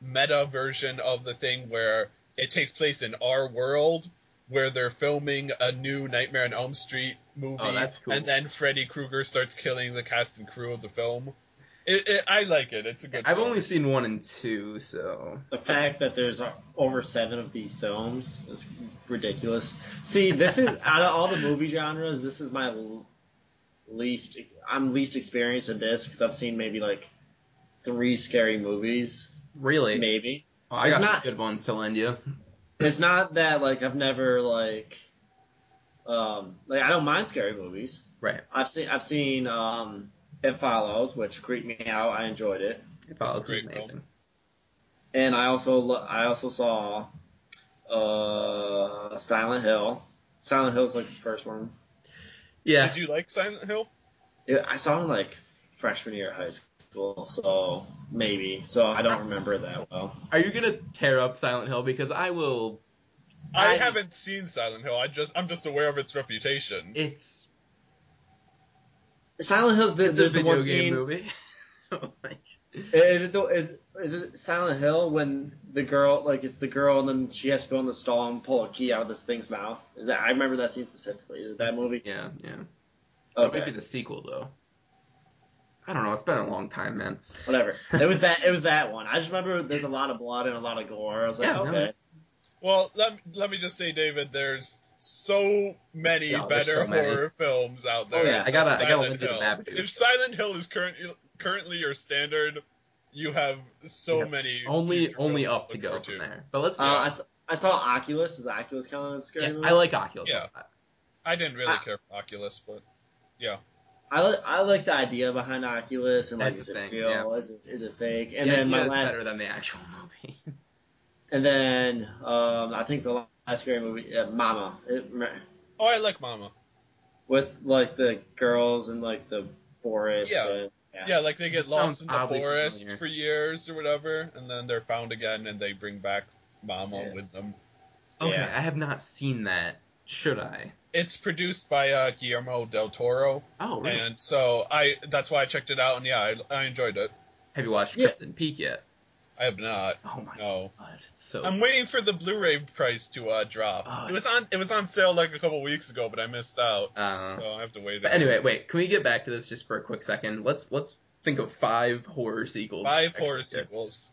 meta version of the thing where it takes place in our world, where they're filming a new Nightmare on Elm Street movie. Oh, that's cool. And then Freddy Krueger starts killing the cast and crew of the film. I like it. It's a good film. I've only seen 1 and 2, so... The fact that there's over 7 of these films is ridiculous. See, this is... out of all the movie genres, this is my least... I'm least experienced in this, because I've seen maybe, 3 scary movies. Really? Maybe. Oh, I got some good ones to lend you. It's not that, I've never, I don't mind scary movies. Right. I've seen... It Follows, which creeped me out. I enjoyed it. It Follows is amazing. Film. And I also saw Silent Hill. Silent Hill's the first one. Yeah. Did you like Silent Hill? Yeah, I saw it in freshman year of high school, so maybe. So I don't remember that well. Are you gonna tear up Silent Hill? Because I will. I haven't seen Silent Hill. I'm just aware of its reputation. It's. Silent Hill's there's the one scene. Movie. Is it Silent Hill when the girl it's the girl and then she has to go in the stall and pull a key out of this thing's mouth? Is that I remember that scene specifically? Is it that movie? Yeah. Okay. Maybe the sequel though. I don't know. It's been a long time, man. Whatever. It was that one. I just remember there's a lot of blood and a lot of gore. I was okay. No. Well, let me just say, David, there's. So many better horror films out there. Oh, yeah, I gotta link to the map. If Silent Hill is currently your standard, you have many. Only up to go from there. But let's. I saw Oculus. Does Oculus count as a scary movie? I like Oculus. Yeah. I didn't really care for Oculus, but yeah. I like the idea behind Oculus and is it real? Yeah. Is it fake? And then my last better than the actual movie. And then I think the last scary movie, Mama. I like Mama. With the girls in the forest. Yeah, they get lost in the forest for years or whatever, and then they're found again, and they bring back Mama with them. Okay, yeah. I have not seen that. Should I? It's produced by Guillermo del Toro. Oh, really? And so that's why I checked it out, and I enjoyed it. Have you watched Crimson Peak yet? I have not. Oh my god! It's so. I'm waiting for the Blu-ray price to drop. Oh, it was on sale a couple weeks ago, but I missed out. So I have to wait. But anyway, wait. Can we get back to this just for a quick second? Let's think of 5 horror sequels. 5 horror sequels.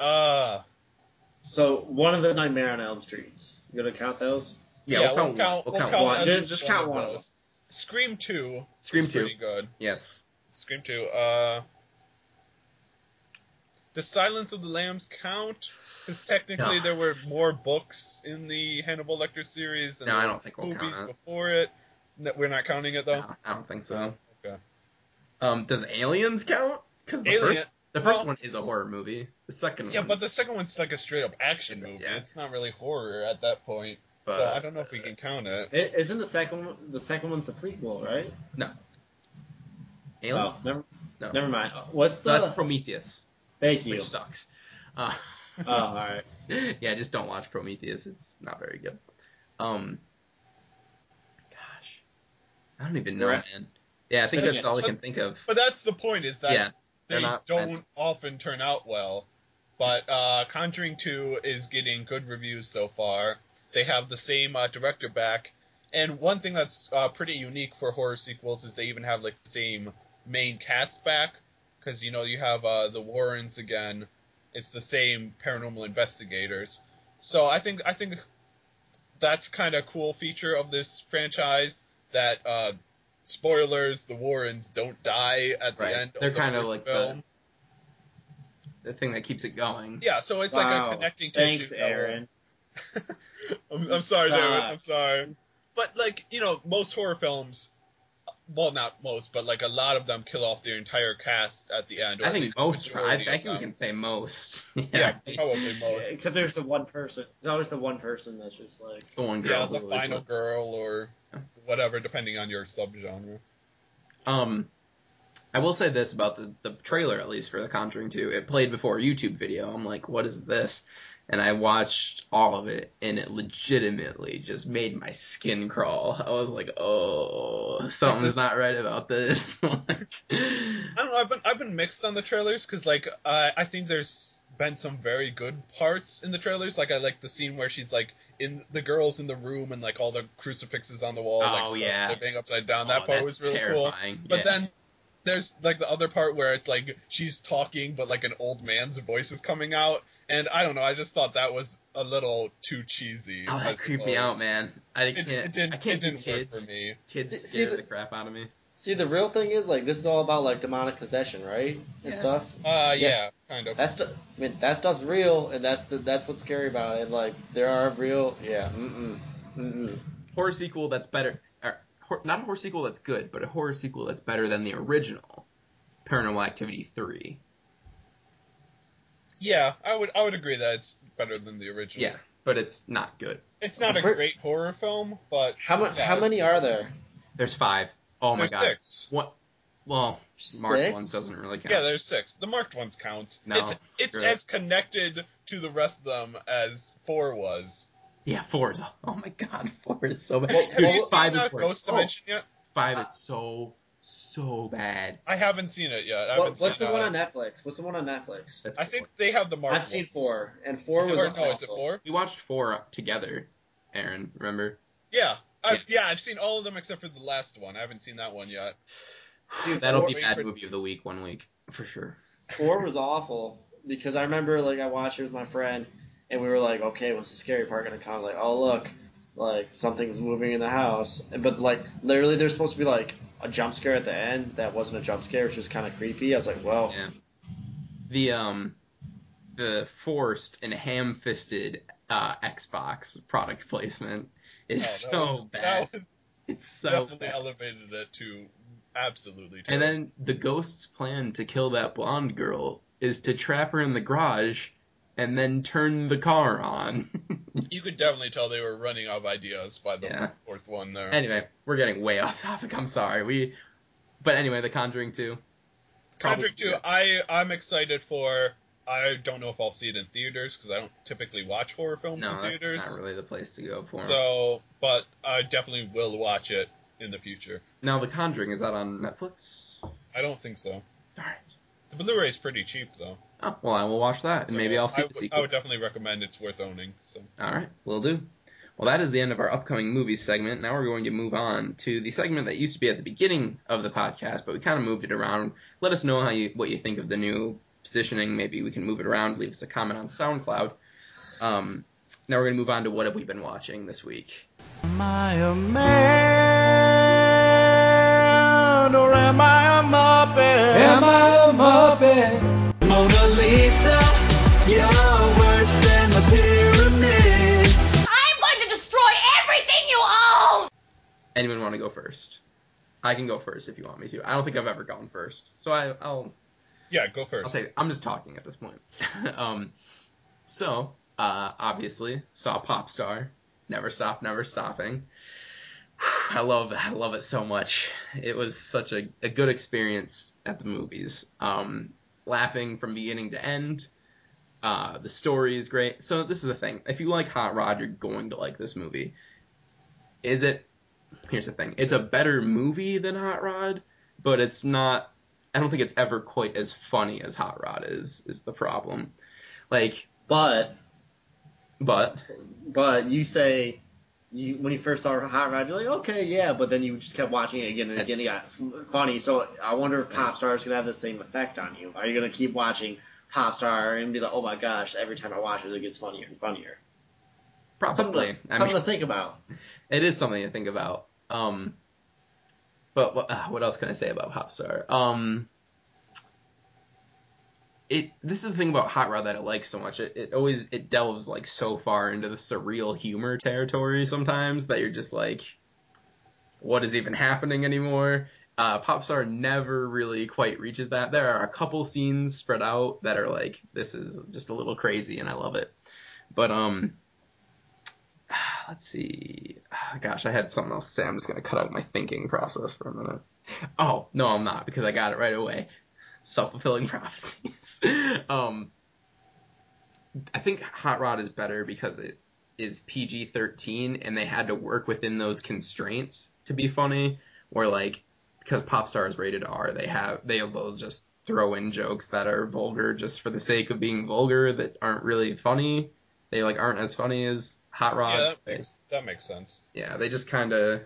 So one of the Nightmare on Elm Street. You gonna count those? Yeah, we'll count one. Just count one of those. Scream 2. Scream 2. Pretty good. Yes. Scream 2. Does Silence of the Lambs count? Because technically there were more books in the Hannibal Lecter series than I don't think we'll movies count it. Before it. No, we're not counting it, though? No, I don't think so. Okay. Does Aliens count? Because the first one is a horror movie. The second one... Yeah, but the second one's like a straight-up action movie. Yeah. It's not really horror at that point. But, so I don't know if we can count it. Isn't the second one's the prequel, right? No. Aliens? Oh, never mind. What's that's Prometheus. Thank you. Which sucks. Oh, all right. Yeah, just don't watch Prometheus. It's not very good. Gosh. I don't even know, man. Yeah, I think that's all I can think of. But that's the point, is that they don't often turn out well. But Conjuring 2 is getting good reviews so far. They have the same director back. And one thing that's pretty unique for horror sequels is they even have like the same main cast back. Because, you know, you have the Warrens again. It's the same paranormal investigators. So I think that's kind of a cool feature of this franchise, that, spoilers, the Warrens don't die at the end of the first film. The thing that keeps it going. Yeah, so it's like a connecting tissue. Thanks, Aaron. I'm sorry, David. I'm sorry. But, like, you know, most horror films... Well, not most, but like a lot of them kill off their entire cast at the end. I think most. I think we can say most. Yeah, probably most. Except there's the one person. There's always the one person that's just like the one girl. Yeah, the final girl or whatever, depending on your subgenre. I will say this about the trailer, at least for The Conjuring 2. It played before a YouTube video. I'm like, what is this? And I watched all of it, and it legitimately just made my skin crawl. I was like, "Oh, something's not right about this." Like, I don't know. I've been mixed on the trailers because, like, I think there's been some very good parts in the trailers. Like, I like the scene where she's like in the girls in the room, and like all the crucifixes on the wall, flipping upside down. That part was really terrifying. Cool. But then there's like the other part where it's like she's talking, but like an old man's voice is coming out. And I don't know, I just thought that was a little too cheesy. Oh, that creeped me out, man. It didn't work for me. Kids scared the crap out of me. See, the real thing is, like, this is all about, like, demonic possession, right? And stuff? Kind of. That stuff's real, and that's what's scary about it. Like, there are real... Yeah, Horror sequel that's better... not a horror sequel that's good, but a horror sequel that's better than the original. Paranormal Activity 3. Yeah, I would agree that it's better than the original. Yeah, but it's not good. It's not a great horror film, but how many are there? There's 5. Oh my god. There's 6. What? Well, marked ones doesn't really count. Yeah, there's 6. The marked ones counts. No, it's as connected to the rest of them as 4 was. Yeah, 4 is. Oh my god, 4 is so bad. Well, have you seen Ghost Dimension yet? 5 is so bad. I haven't seen it yet. What's the one on Netflix? I think they have the mark. I've seen 4, and 4 was awful. No, is it 4? We watched 4 together, Aaron. Remember? Yeah, I've seen all of them except for the last one. I haven't seen that one yet. Dude, that'll be bad movie of the week one week for sure. 4 was awful because I remember like I watched it with my friend, and we were like, okay, what's the scary part gonna come? Like, oh look, like something's moving in the house, but like literally there's supposed to be like a jump scare at the end that wasn't a jump scare, which was kind of creepy. I was like, well, yeah. The forced and ham-fisted Xbox product placement is bad. It's so definitely bad. Elevated it to absolutely terrible. And then the ghost's plan to kill that blonde girl is to trap her in the garage and then turn the car on. You could definitely tell they were running out of ideas by the fourth one there. Anyway, we're getting way off topic. I'm sorry. But anyway, The Conjuring 2. I'm excited for. I don't know if I'll see it in theaters because I don't typically watch horror films in theaters. That's not really the place to go for. So, but I definitely will watch it in the future. Now, The Conjuring, is that on Netflix? I don't think so. Darn it. The Blu-ray is pretty cheap, though. Oh, well, I will watch that, and so maybe I'll see the sequel. I would definitely recommend it's worth owning. So. All right, will do. Well, that is the end of our upcoming movies segment. Now we're going to move on to the segment that used to be at the beginning of the podcast, but we kind of moved it around. Let us know what you think of the new positioning. Maybe we can move it around. Leave us a comment on SoundCloud. Now we're going to move on to what have we been watching this week. Am I a man or am I a muppet? Am I a muppet? Mona Lisa, you're worse than Anyone want to go first? I can go first if you want me to. I don't think I've ever gone first, so I'll. Yeah, go first. I'll say I'm just talking at this point. So obviously saw Popstar. Never Stop, Never Stopping. Whew, I love it so much. It was such a good experience at the movies. Laughing from beginning to end. The story is great. So this is the thing. If you like Hot Rod, you're going to like this movie. Is it? Here's the thing. It's a better movie than Hot Rod, but it's not. I don't think it's ever quite as funny as Hot Rod is the problem. Like, but you say when you first saw Hot Rod, you're like, okay, yeah, but then you just kept watching it again and again. It got funny. So I wonder if Popstar is gonna have the same effect on you. Are you gonna keep watching Popstar and be like, oh my gosh, every time I watch it, it gets funnier and funnier? Probably. Something to think about. It is something to think about. But what else can I say about Popstar? This is the thing about Hot Rod that I like so much. It always delves like so far into the surreal humor territory sometimes that you're just like, what is even happening anymore? Popstar never really quite reaches that. There are a couple scenes spread out that are like, this is just a little crazy, and I love it. But let's see. Gosh, I had something else to say. I'm just going to cut out my thinking process for a minute. Oh, no, I'm not, because I got it right away. Self-fulfilling prophecies. I think Hot Rod is better because it is PG-13, and they had to work within those constraints to be funny, or like, because Popstar is rated R, they'll just throw in jokes that are vulgar just for the sake of being vulgar that aren't really funny. They like aren't as funny as Hot Rod. Yeah, that makes sense. Yeah, they just kind of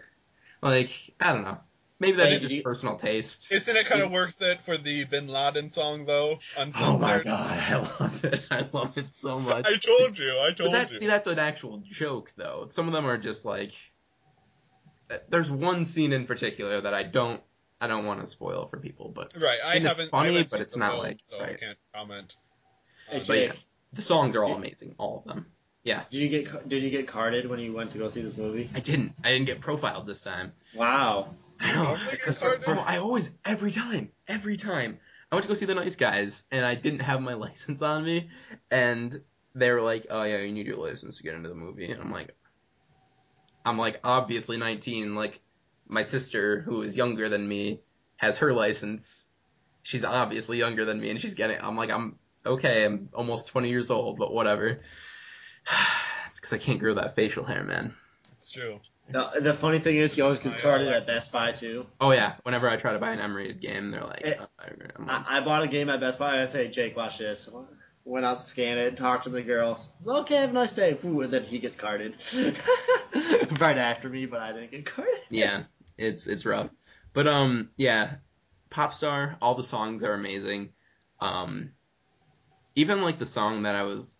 like, I don't know. Maybe that is just personal taste. Isn't it kind of worth it for the Bin Laden song though? On Sunset? Oh my god, I love it. I love it so much. I told you. See, that's an actual joke though. Some of them are just like. There's one scene in particular that I don't want to spoil for people, but right, it's funny, but it's not film, like so right. I can't comment. But yeah. The songs are all amazing, all of them. Yeah. Did you get carded when you went to go see this movie? I didn't get profiled this time. Wow. I know. Every time. I went to go see The Nice Guys, and I didn't have my license on me, and they were like, oh yeah, you need your license to get into the movie, and I'm like, obviously 19, like, my sister, who is younger than me, has her license, she's obviously younger than me, and she's getting, I'm almost 20 years old, but whatever. It's because I can't grow that facial hair, man. It's true. No, the funny thing is, he always gets carded at Best Buy, too. Oh, yeah. Whenever I try to buy an M-rated game, they're like... I bought a game at Best Buy, and I say, Jake, watch this. Went up, scanned it, talked to the girl. It's okay, have a nice day. And then he gets carded. Right after me, but I didn't get carded. Yeah, it's rough. But, yeah, Popstar, all the songs are amazing. Even, like, the song that I was...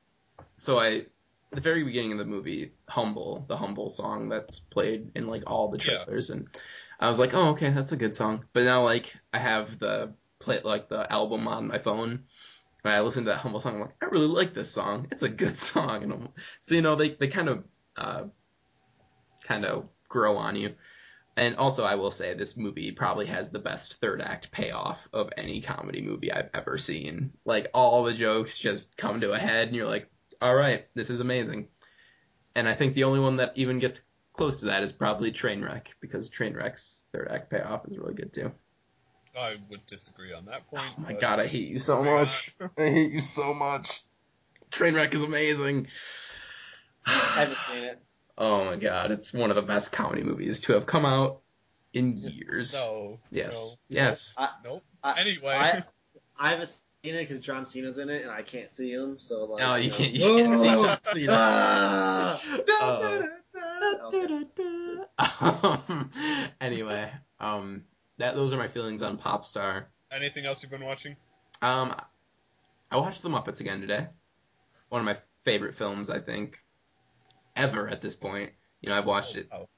At the very beginning of the movie, the Humble song that's played in, like, all the trailers. Yeah. And I was like, oh, okay, that's a good song. But now, like, I have the album on my phone, and I listen to that Humble song. I'm like, I really like this song. It's a good song. And so, you know, they kind of grow on you. And also, I will say, this movie probably has the best third act payoff of any comedy movie I've ever seen. Like, all the jokes just come to a head, and you're like, all right, this is amazing. And I think the only one that even gets close to that is probably Trainwreck, because Trainwreck's third act payoff is really good, too. I would disagree on that point. Oh, my God, I hate you so much. Trainwreck is amazing. I haven't seen it. Oh, my God, it's one of the best comedy movies to have come out in years. No. Yes. No, yes. Nope. Anyway. I have a... seen it because John Cena's in it and I can't see him, so like. No, you can't see John Cena. Anyway, those are my feelings on Popstar. Anything else you've been watching? I watched The Muppets again today. One of my favorite films, I think, ever at this point. You know, I've watched it. Oh.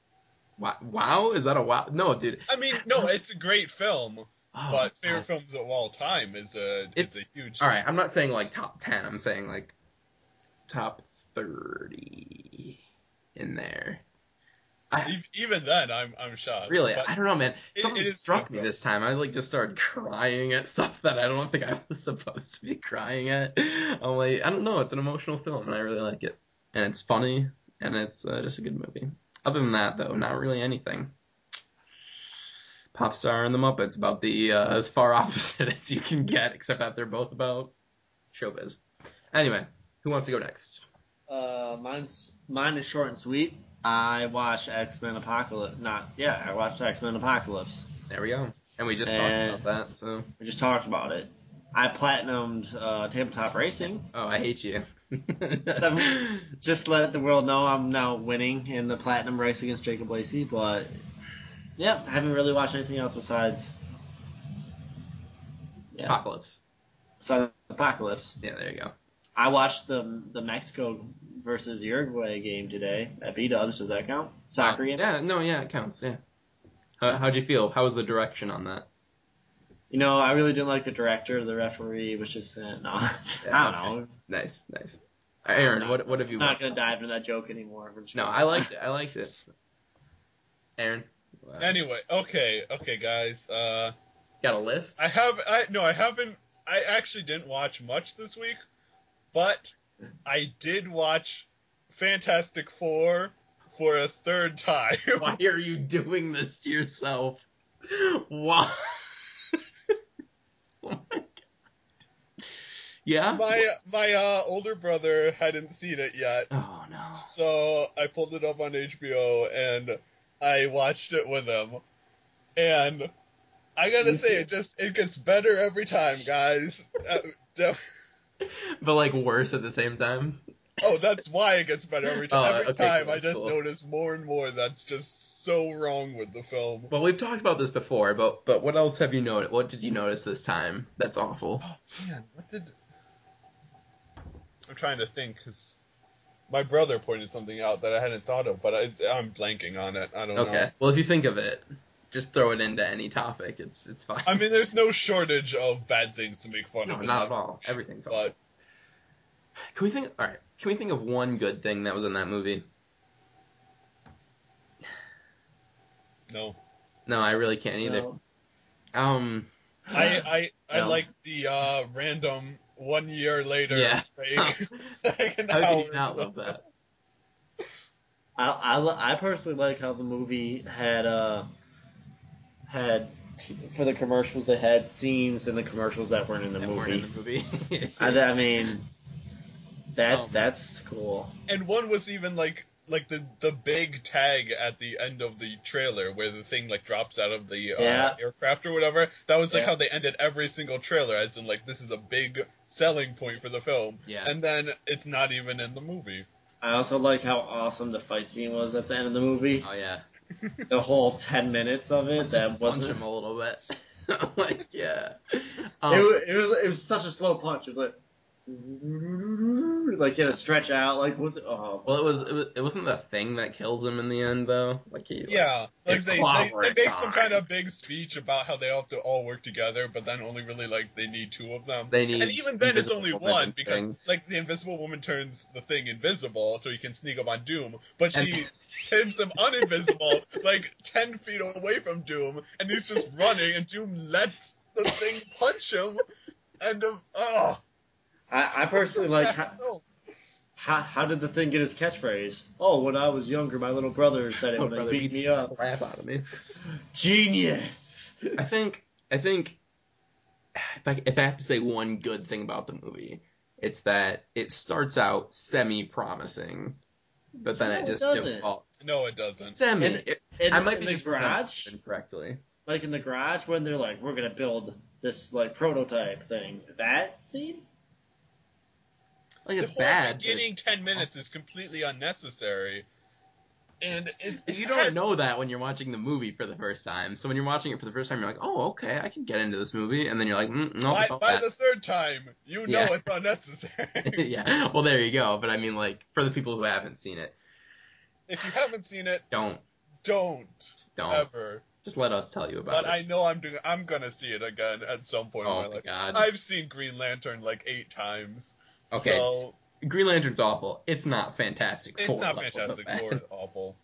Wow, is that a wow? No, dude. I mean, no, it's a great film. Oh, but favorite films of all time is a huge... All right, I'm not saying, like, top 10. I'm saying, like, top 30 in there. Even then, I'm shocked. Really, but I don't know, man. Something struck me this time. I just started crying at stuff that I don't think I was supposed to be crying at. I'm like, I don't know. It's an emotional film, and I really like it. And it's funny, and it's just a good movie. Other than that, though, not really anything. Popstar and the Muppets, about the as far opposite as you can get, except that they're both about showbiz. Anyway, who wants to go next? Mine is short and sweet. I watched X-Men Apocalypse. I watched X-Men Apocalypse. There we go. And we just talked about that, so. We just talked about it. I platinumed Tabletop Racing. Oh, I hate you. So, just let the world know I'm now winning in the platinum race against Jacob Lacey, but yeah, I haven't really watched anything else besides Apocalypse. Besides Apocalypse. Yeah, there you go. I watched the Mexico versus Uruguay game today at B-Dubs. Does that count? Soccer game? Yeah, it counts, yeah. How'd you feel? How was the direction on that? You know, I really didn't like the director. The referee was just I don't know. Nice. Aaron, what have you watched? I'm not going to dive into that joke anymore. No, I liked it. Aaron? Wow. Anyway, okay, guys. Got a list? I haven't. I actually didn't watch much this week. But I did watch Fantastic Four for a third time. Why are you doing this to yourself? Why? Oh my god. Yeah? My older brother hadn't seen it yet. Oh no. So I pulled it up on HBO and I watched it with him. And I gotta say, it gets better every time, guys. But worse at the same time. Oh, that's why it gets better every time. I just notice more and more that's just so wrong with the film. Well, we've talked about this before, but what else have you noticed? What did you notice this time that's awful? Oh man, I'm trying to think because my brother pointed something out that I hadn't thought of, but I'm blanking on it. I don't know. Okay, well if you think of it. Just throw it into any topic. It's fine. I mean, there's no shortage of bad things to make fun of. No, not at all. Everything's fine. Can we think of one good thing that was in that movie? No. No, I really can't either. No. I like the random 1 year later fake. How do you not love that? I personally like how the movie had for the commercials, they had scenes in the commercials that weren't in the movie. I mean, that's cool. And one was even like the big tag at the end of the trailer where the thing drops out of the aircraft or whatever. That was how they ended every single trailer, as in this is a big selling point for the film. Yeah. And then it's not even in the movie. I also like how awesome the fight scene was at the end of the movie. Oh, yeah. The whole 10 minutes of it wasn't... punch him a little bit. Yeah. It was such a slow punch. It was you had to stretch out. Was it... Oh. Well, it wasn't the thing that kills him in the end, though. They make some kind of big speech about how they have to all work together, but then only really, they need two of them. And even then, it's only one, because, the Invisible Woman turns the Thing invisible so he can sneak up on Doom, but she turns him uninvisible, 10 feet away from Doom, and he's just running, and Doom lets the Thing punch him, and, I personally like how did the Thing get his catchphrase? Oh, when I was younger, my little brother said it when they beat me up. Crap out of me. Genius. I think if I have to say one good thing about the movie, it's that it starts out semi-promising, but then it just defaults. No, it doesn't. Semi. I might be just pronouncing incorrectly. Like in the garage when they're we're gonna build this prototype thing. That scene. It's bad. The beginning 10 minutes is completely unnecessary, and you don't know that when you're watching the movie for the first time. So when you're watching it for the first time, you're like, "Oh, okay, I can get into this movie," and then you're like, "No." By the third time, you know it's unnecessary. Yeah. Well, there you go. But I mean, for the people who haven't seen it, if you haven't seen it, don't, just don't ever. Just let us tell you about it. But I know I'm gonna see it again at some point in my life. God. I've seen Green Lantern 8 times. Okay, so, Green Lantern's awful. It's not Fantastic Four. It's not Fantastic Four. Awful.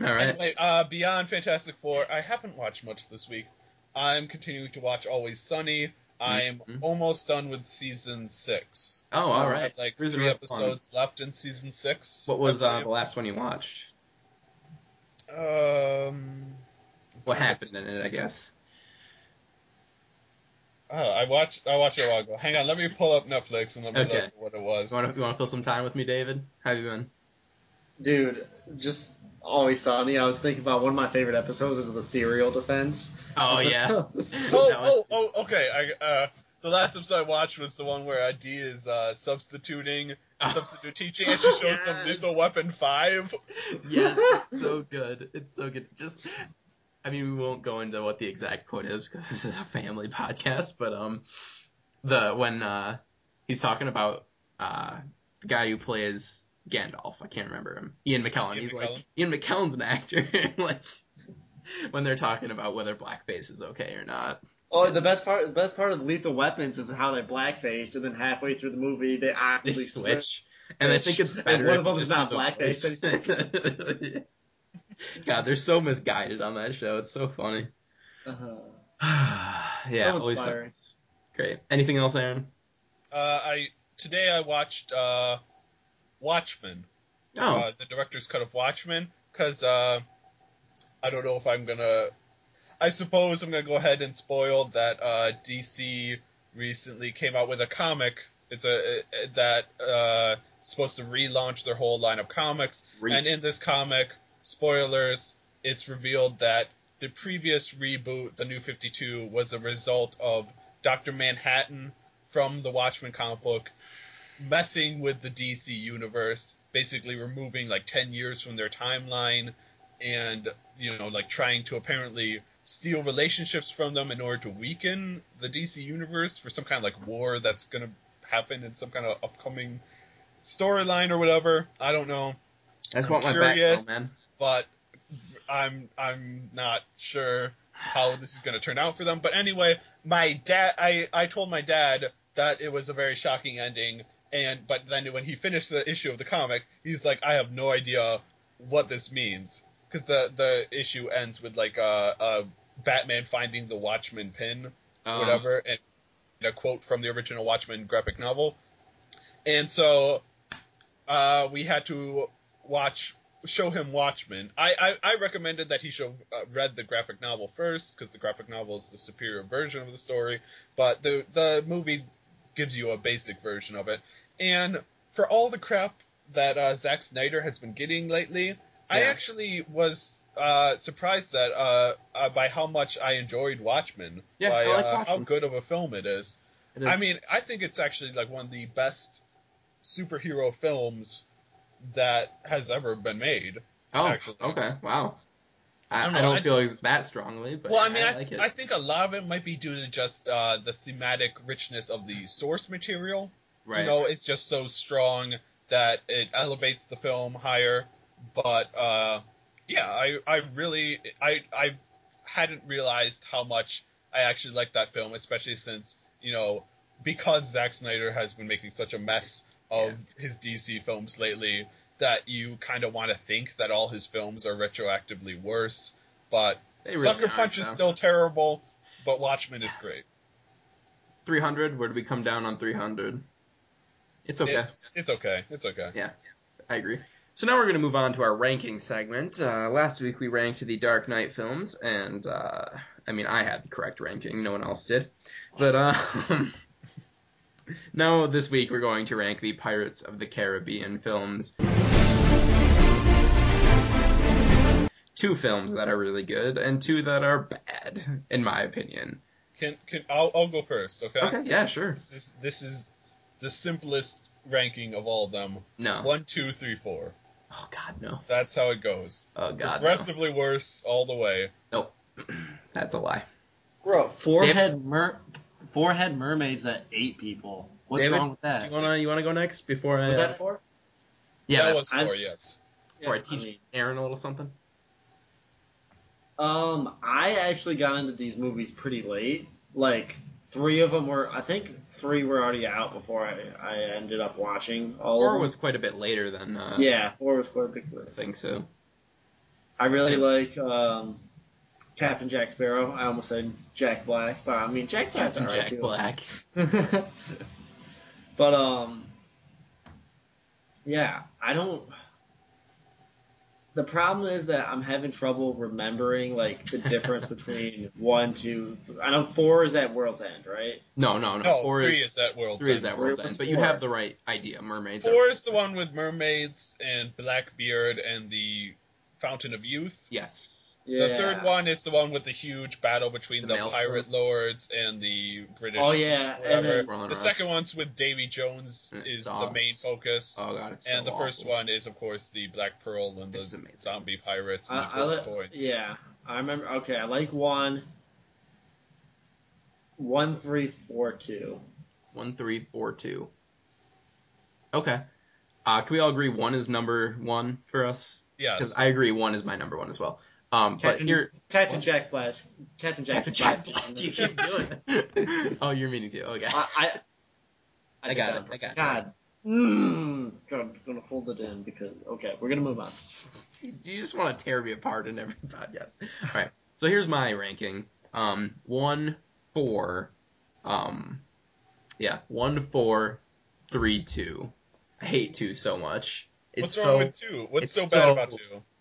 All right. Anyway, beyond Fantastic Four, I haven't watched much this week. I'm continuing to watch Always Sunny. I'm almost done with season 6. Oh, all right. I have, like, 3 episodes left in season 6. What was the last one you watched? What happened in it, I guess. I watched it a while ago. Hang on, let me pull up Netflix and let me look at what it was. You want to fill some time with me, David? How have you been? Dude, just Always Sunny. I was thinking about one of my favorite episodes is the serial defense. Oh, episode. Yeah. Okay. The last episode I watched was the one where Dee is substitute teaching, and she shows some Lethal Weapon 5. Yes, it's so good. Just... I mean, we won't go into what the exact quote is because this is a family podcast, but when he's talking about the guy who plays Gandalf, I can't remember him, Ian McKellen. Like, Ian McKellen's an actor. Like, when they're talking about whether blackface is okay or not. Oh, and the best part of Lethal Weapons is how they blackface, and then halfway through the movie they actually switch. And I think it's better. One of them is not blackface. God, they're so misguided on that show. It's so funny. Yeah, so Always Sunny. Great. Anything else, Aaron? Today I watched Watchmen. Oh. The director's cut of Watchmen, because I don't know if I'm gonna. I suppose I'm gonna go ahead and spoil that DC recently came out with a comic. It's that supposed to relaunch their whole line of comics, and in this comic. Spoilers, it's revealed that the previous reboot, The New 52, was a result of Dr. Manhattan from the Watchmen comic book messing with the DC universe, basically removing like 10 years from their timeline and, trying to apparently steal relationships from them in order to weaken the DC universe for some kind of war that's going to happen in some kind of upcoming storyline or whatever. I don't know. I just want my curious, back, man. But I'm not sure how this is going to turn out for them. But anyway, my dad, I told my dad that it was a very shocking ending. But then when he finished the issue of the comic, he's like, I have no idea what this means, because the issue ends with Batman finding the Watchmen pin, whatever, and a quote from the original Watchmen graphic novel. And so we had to show him Watchmen. I recommended that he should read the graphic novel first, because the graphic novel is the superior version of the story, but the movie gives you a basic version of it. And for all the crap that Zack Snyder has been getting lately, I actually was surprised that by how much I enjoyed Watchmen, I like Watchmen. How good of a film it is. I mean, I think it's actually one of the best superhero films that has ever been made. Oh, actually. Okay. Wow. I don't feel that strongly, but I think a lot of it might be due to just the thematic richness of the source material. Right. It's just so strong that it elevates the film higher. But I really hadn't realized how much I actually liked that film, especially since, because Zack Snyder has been making such a mess of his DC films lately, that you kind of want to think that all his films are retroactively worse, but really Sucker Punch is still terrible, but Watchmen is great. 300, where do we come down on 300? It's okay. It's okay. Yeah, I agree. So now we're going to move on to our ranking segment. Last week we ranked the Dark Knight films, and I had the correct ranking, no one else did, but... Now, this week, we're going to rank the Pirates of the Caribbean films. 2 films that are really good, and 2 that are bad, in my opinion. I'll go first, okay? Okay, yeah, sure. This is the simplest ranking of all of them. No. 1, 2, 3, 4. Oh, God, no. That's how it goes. Oh, God, progressively worse all the way. Nope. That's a lie. Bro, Four-head mermaids that ate people. What's wrong with that? Do you wanna go next before I... Was that 4? Yeah, that was 4, yes. Or I teach Aaron a little something? I actually got into these movies pretty late. Like, 3 of them were... I think 3 were already out before I ended up watching all of them. 4 was quite a bit later than... 4 was quite a bit later. I think so. I really like Captain Jack Sparrow. I almost said Jack Black, but I mean Jack Black's alright too. Jack Black. But yeah, I don't. The problem is that I'm having trouble remembering, like, the difference between 1, 2, 3. I know 4 is at World's End, right? No. No, 3 is at World's End. 3 is at World's End, but you have the right idea. Mermaids. 4 is the one with mermaids and Blackbeard and the Fountain of Youth. Yes. Yeah. The third one is the one with the huge battle between the pirate lords and the British. Oh, yeah. And the second one's with Davy Jones is the main focus. Oh, God, it's so And the awful. First one is, of course, the Black Pearl and the zombie pirates and the coins. Yeah, I remember. Okay, I like 1, 3, 4, 2. 1, 3, 4, 2. Okay. Can we all agree 1 is number 1 for us? Yes. Because I agree 1 is my number 1 as well. Captain Jack Black. You keep doing it. Oh, you're meaning to. Okay. I got it. God. I'm gonna hold it in because we're gonna move on. You just want to tear me apart in every podcast. All right. So here's my ranking. 1, 4. 1, 4, 3, 2. I hate 2 so much. What's wrong with 2? What's so bad about 2?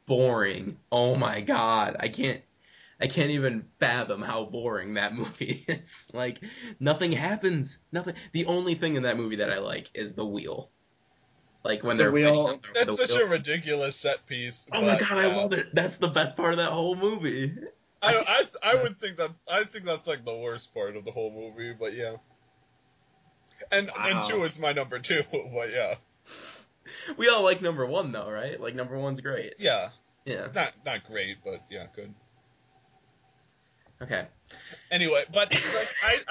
Boring. Oh my God. I can't even fathom how boring that movie is. Like, nothing happens. Nothing. The only thing in that movie that I like is the wheel. Like when they're wheel. That's such a ridiculous set piece. Oh my God, I love it. That's the best part of that whole movie. I think that's like the worst part of the whole movie, but yeah. And 2 is my number 2, but yeah. We all like number 1 though, right? Like number 1's great. Yeah. Yeah. Not great, but yeah, good. Okay. Anyway, but like,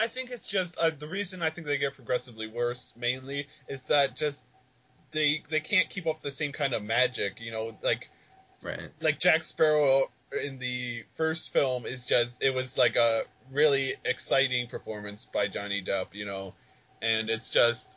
I think it's just the reason I think they get progressively worse mainly is that just they can't keep up the same kind of magic, you know, like right. Like Jack Sparrow in the first film is just it was like a really exciting performance by Johnny Depp, you know, and it's just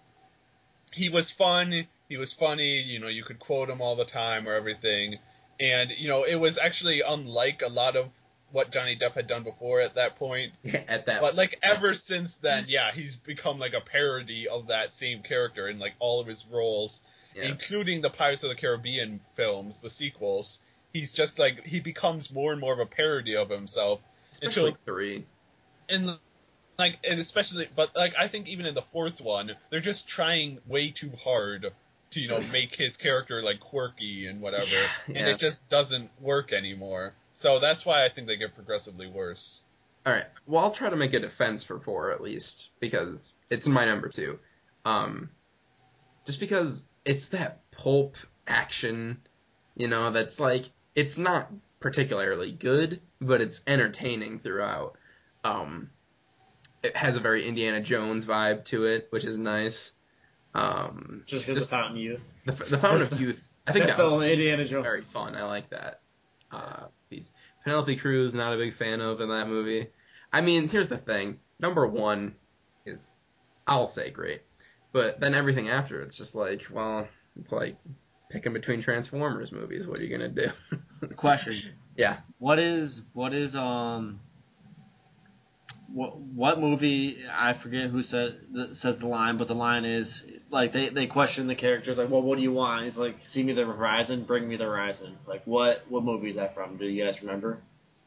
he was fun, he was funny, you know, you could quote him all the time or everything. And, you know, it was actually unlike a lot of what Johnny Depp had done before at that point. But, like, ever since then, yeah, he's become, like, a parody of that same character in, like, all of his roles, including the Pirates of the Caribbean films, the sequels. He's just, like, he becomes more and more of a parody of himself. Especially until 3. And I think even in the fourth one, they're just trying way too hard to, you know, make his character, like, quirky and whatever, and it just doesn't work anymore. So that's why I think they get progressively worse. All right. Well, I'll try to make a defense for 4, at least, because it's my number 2. Just because it's that pulp action, you know, that's, like, it's not particularly good, but it's entertaining throughout. It has a very Indiana Jones vibe to it, which is nice. Just because the Fountain of Youth. The Fountain of Youth. I think that was Indiana Jones. Very fun. I like that. Penelope Cruz, not a big fan of in that movie. I mean, here's the thing. Number 1 is, I'll say, great. But then everything after, it's just like, well, it's like picking between Transformers movies. What are you going to do? Question. Yeah. What movie, I forget who says the line, but the line is, like, they question the characters, like, well, what do you want? He's like, see me the horizon, bring me the horizon. Like, what movie is that from? Do you guys remember?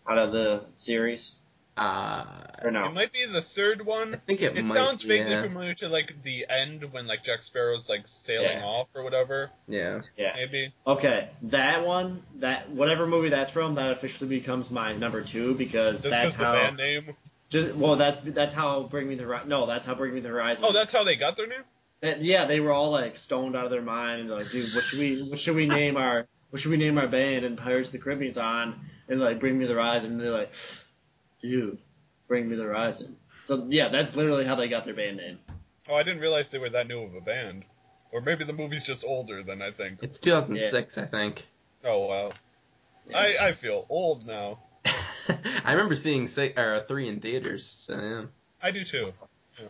Out of the series? Or no? It might be the third one. I think it might, sounds vaguely familiar to, like, the end when, like, Jack Sparrow's, like, sailing off or whatever. Yeah. Yeah. Maybe. Okay, that one, that whatever movie that's from, that officially becomes my number 2, because that's how... Just because the band name... that's how Bring Me the Horizon. No, that's how Bring Me the Horizon. Oh, that's how they got their name. And, yeah, they were all like stoned out of their mind and like, dude, what should we name our band? And Pirates of the Caribbean's on, and like Bring Me the Horizon. And they're like, dude, Bring Me the Horizon. So yeah, that's literally how they got their band name. Oh, I didn't realize they were that new of a band, or maybe the movie's just older than I think. It's 2006, I think. Oh wow, yeah. I feel old now. I remember seeing 3 in theaters, so yeah. I do too. Yeah.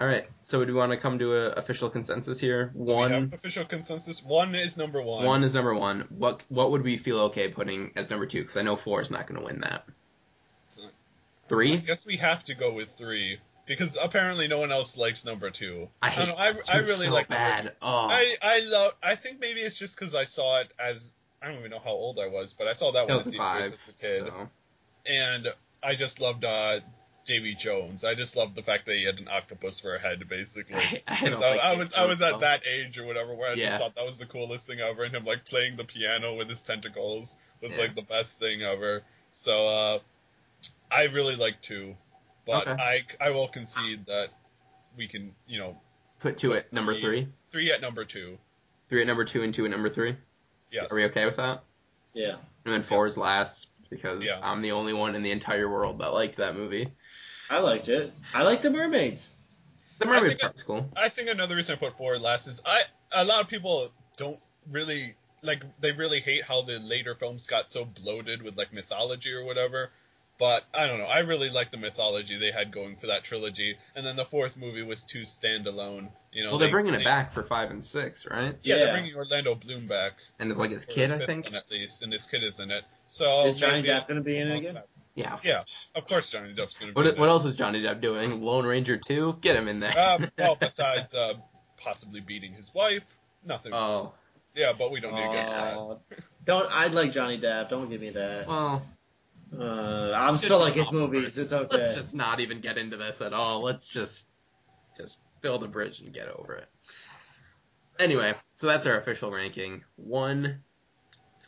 All right, so do we want to come to an official consensus here? One, do we have official consensus? One is number one. One is number one. What would we feel okay putting as number two? Because I know four is not going to win that. So, three? I guess we have to go with three, because apparently no one else likes number two. I really like number two. Oh. I think maybe it's just because I saw it as, I don't even know how old I was, but I saw that one in theaters as a kid. So. And I just loved Davy Jones. I just loved the fact that he had an octopus for a head, basically. I was at that age or whatever where I just thought that was the coolest thing ever, and him like playing the piano with his tentacles was like the best thing ever. So I really like two, but I will concede that we can put two at number three, three at number two, three at number two, and two at number three. Yes, are we okay with that? Yeah, and then four is last because I'm the only one in the entire world that liked that movie. I liked it. I like the mermaids. The mermaid part's cool. I think another reason I put forward last is a lot of people don't really, like, they really hate how the later films got so bloated with, like, mythology or whatever. But, I don't know, I really like the mythology they had going for that trilogy. And then the fourth movie was too standalone. Well, they're bringing it back for 5 and 6, right? Yeah, they're bringing Orlando Bloom back. And it's like his kid, I think? At least, and his kid is in it. So is Johnny Depp going to be in it again? Yeah, of course Johnny Depp's going to be in it. What else is Johnny Depp doing? Lone Ranger 2? Get him in there. Well, besides possibly beating his wife, nothing. Oh. Yeah, but we don't need to get that. I like Johnny Depp. Don't give me that. Well... I'm still like his movies. It's okay. Let's just not even get into this at all. Let's just build a bridge and get over it. Anyway, so that's our official ranking. 1,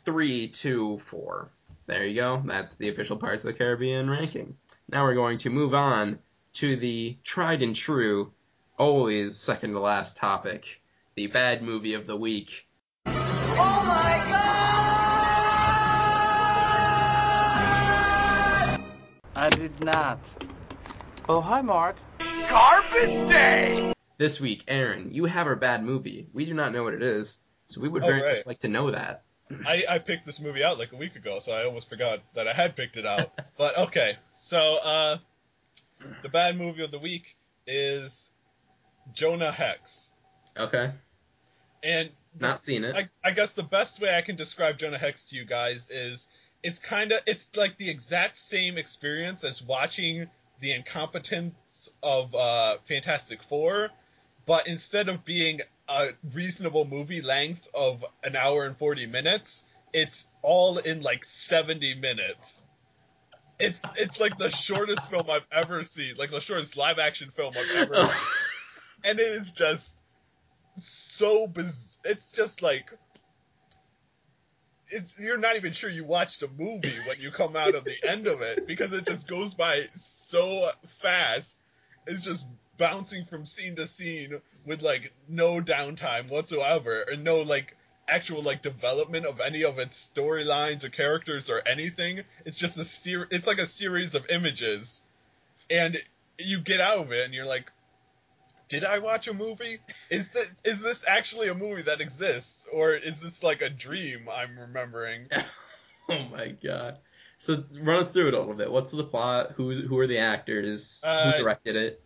3, 2, 4. There you go. That's the official Pirates of the Caribbean ranking. Now we're going to move on to the tried and true, always second to last topic, the bad movie of the week. Oh my God! I did not. Oh, hi, Mark. Carpet Day! This week, Aaron, you have our bad movie. We do not know what it is, so we would very much like to know that. I picked this movie out like a week ago, so I almost forgot that I had picked it out. But, okay, so the bad movie of the week is Jonah Hex. Okay. And not seen it. I guess the best way I can describe Jonah Hex to you guys is... It's like the exact same experience as watching the incompetence of Fantastic Four, but instead of being a reasonable movie length of an hour and 40 minutes, it's all in like 70 minutes. It's like the shortest film I've ever seen, like the shortest live action film I've ever seen. And it is just so bizarre. It's just like... you're not even sure you watched a movie when you come out of the end of it, because it just goes by so fast. It's just bouncing from scene to scene with like no downtime whatsoever, and no like actual like development of any of its storylines or characters or anything. It's just it's like a series of images, and you get out of it and you're like, did I watch a movie? Is this actually a movie that exists? Or is this like a dream I'm remembering? Oh my God. So run us through it a little bit. What's the plot? Who are the actors? Who directed it?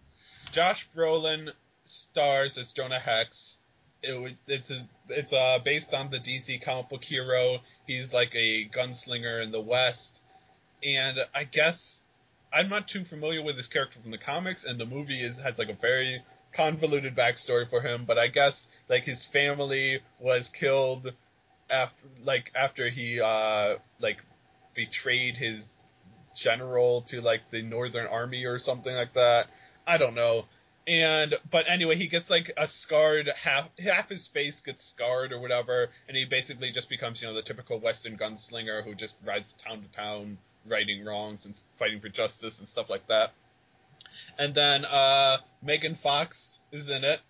Josh Brolin stars as Jonah Hex. It's based on the DC comic book hero. He's like a gunslinger in the West. And I guess I'm not too familiar with his character from the comics, and the movie has like a very... convoluted backstory for him, but I guess like his family was killed after he betrayed his general to like the Northern Army or something like that. I don't know. But anyway, he gets like a scarred half his face gets scarred or whatever, and he basically just becomes the typical Western gunslinger who just rides town to town righting wrongs and fighting for justice and stuff like that. And then Megan Fox is in it.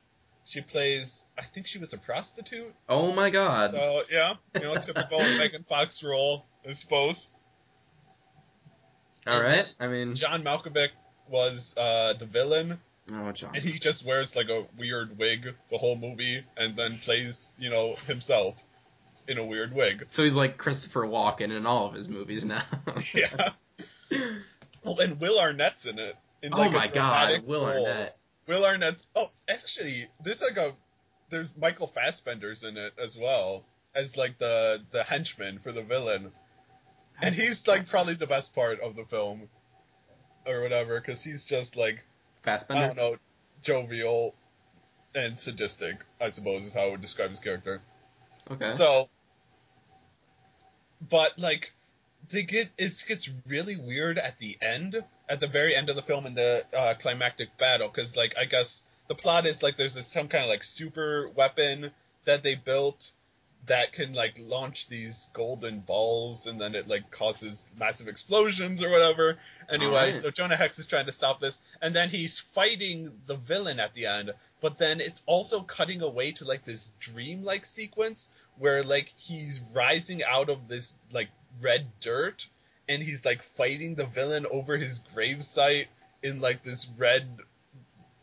She plays, I think she was a prostitute. Oh my God. So, yeah, typical Megan Fox role, I suppose. All right. I mean, John Malkovich was the villain. Oh, John. And he just wears like a weird wig the whole movie and then plays, himself in a weird wig. So he's like Christopher Walken in all of his movies now. Yeah. Well, and Will Arnett's in it. Oh my God, Will Arnett. Will Arnett's... Oh, actually, there's like a... There's Michael Fassbender's in it as well, as like the henchman for the villain. And he's like probably the best part of the film, or whatever, because he's just like... Fassbender? I don't know, jovial and sadistic, I suppose, is how I would describe his character. Okay. So... But, like, it gets really weird at the end, at the very end of the film in the climactic battle, because, like, I guess the plot is, like, there's some kind of, like, super weapon that they built that can, like, launch these golden balls, and then it, like, causes massive explosions or whatever. Anyway, So Jonah Hex is trying to stop this, and then he's fighting the villain at the end, but then it's also cutting away to, like, this dream-like sequence where, like, he's rising out of this, like, red dirt, and he's, like, fighting the villain over his gravesite in, like, this red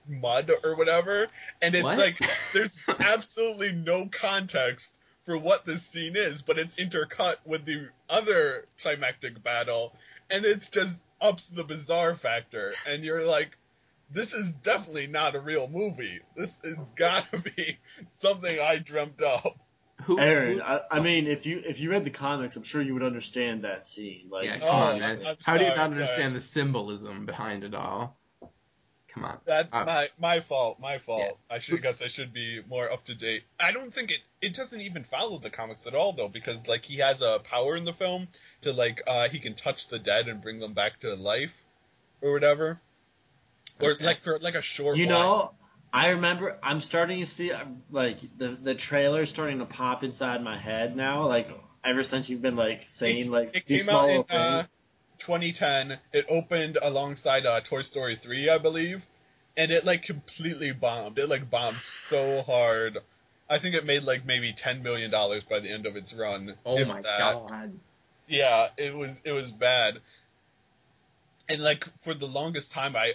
mud or whatever, and it's, like, there's absolutely no context for what this scene is, but it's intercut with the other climactic battle, and it's just ups the bizarre factor, and you're like, this is definitely not a real movie. This has gotta be something I dreamt up. Aaron, I mean, if you read the comics, I'm sure you would understand that scene. Like, yeah, come on, man. How do you not understand the symbolism behind it all? Come on. That's my fault. Yeah. I guess I should be more up to date. I don't think it doesn't even follow the comics at all, though, because, like, he has a power in the film to, like, he can touch the dead and bring them back to life or whatever. Okay. Or, like, for, like, a short while. You know, I remember I'm starting to see, like, the trailer starting to pop inside my head now, like, ever since you've been, like, saying, like, it these small little things. 2010, it opened alongside Toy Story 3, I believe, and it, like, completely bombed. It, like, bombed so hard. I think it made, like, maybe $10 million by the end of its run. Oh, my God. Yeah, it was bad. And, like, for the longest time, I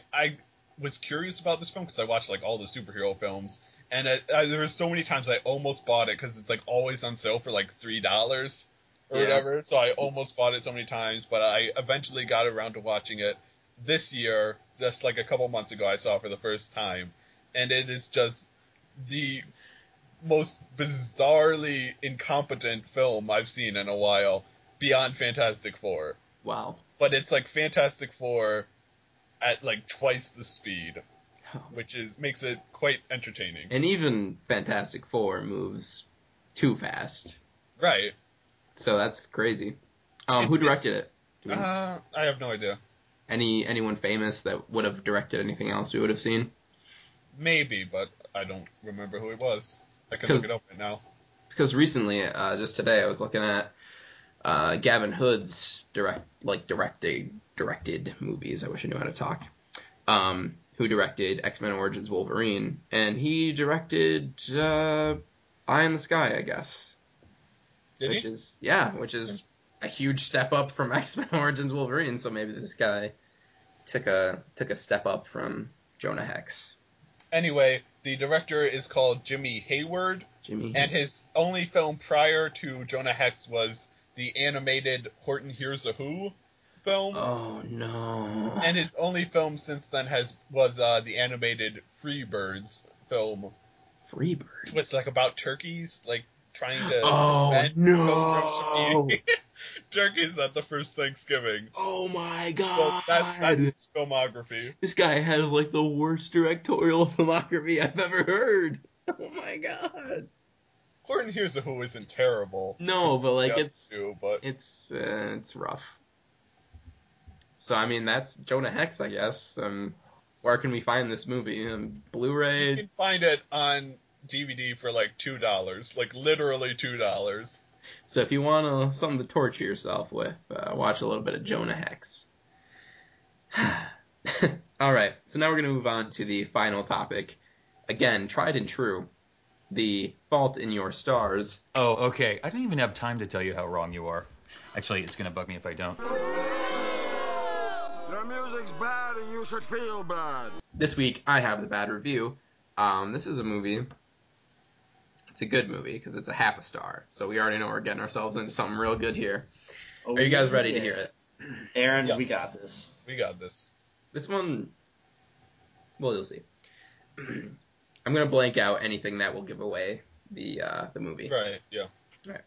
was curious about this film because I watched, like, all the superhero films, and there were so many times I almost bought it because it's, like, always on sale for, like, $3. Or whatever, so I almost bought it so many times, but I eventually got around to watching it this year, just like a couple months ago, I saw it for the first time, and it is just the most bizarrely incompetent film I've seen in a while, beyond Fantastic Four. Wow. But it's like Fantastic Four at like twice the speed, which makes it quite entertaining. And even Fantastic Four moves too fast. Right. So that's crazy. Who directed it? I have no idea. Anyone famous that would have directed anything else we would have seen? Maybe, but I don't remember who it was. I can look it up right now. Because recently, just today, I was looking at Gavin Hood's directed movies. I wish I knew how to talk. Who directed X-Men Origins Wolverine, and he directed Eye in the Sky, I guess. Which is a huge step up from X-Men Origins Wolverine, so maybe this guy took a step up from Jonah Hex. Anyway, the director is called Jimmy Hayward, and his only film prior to Jonah Hex was the animated Horton Hears a Who film. Oh, no. And his only film since then was the animated Freebirds film. Freebirds? It's like about turkeys, like... trying to... Oh, no! Turkeys at the first Thanksgiving. Oh, my God! So that's his filmography. This guy has, like, the worst directorial filmography I've ever heard. Oh, my God. Horton Hears a Who isn't terrible. No, but, like, it's rough. So, I mean, that's Jonah Hex, I guess. Where can we find this movie? Blu-ray? You can find it on... DVD for like $2, like literally $2. So if you want something to torture yourself with, watch a little bit of Jonah Hex. All right, so now we're gonna move on to the final topic. Again, tried and true, The Fault in Your Stars. Oh, okay. I don't even have time to tell you how wrong you are. Actually, it's gonna bug me if I don't. Your music's bad, and you should feel bad. This week, I have the bad review. This is a movie. It's a good movie because it's a half a star. So we already know we're getting ourselves into something real good here. Oh, are you guys ready to hear it? Aaron, yes. We got this. This one, well, you'll see. I'm going to blank out anything that will give away the movie. Right, yeah. Right.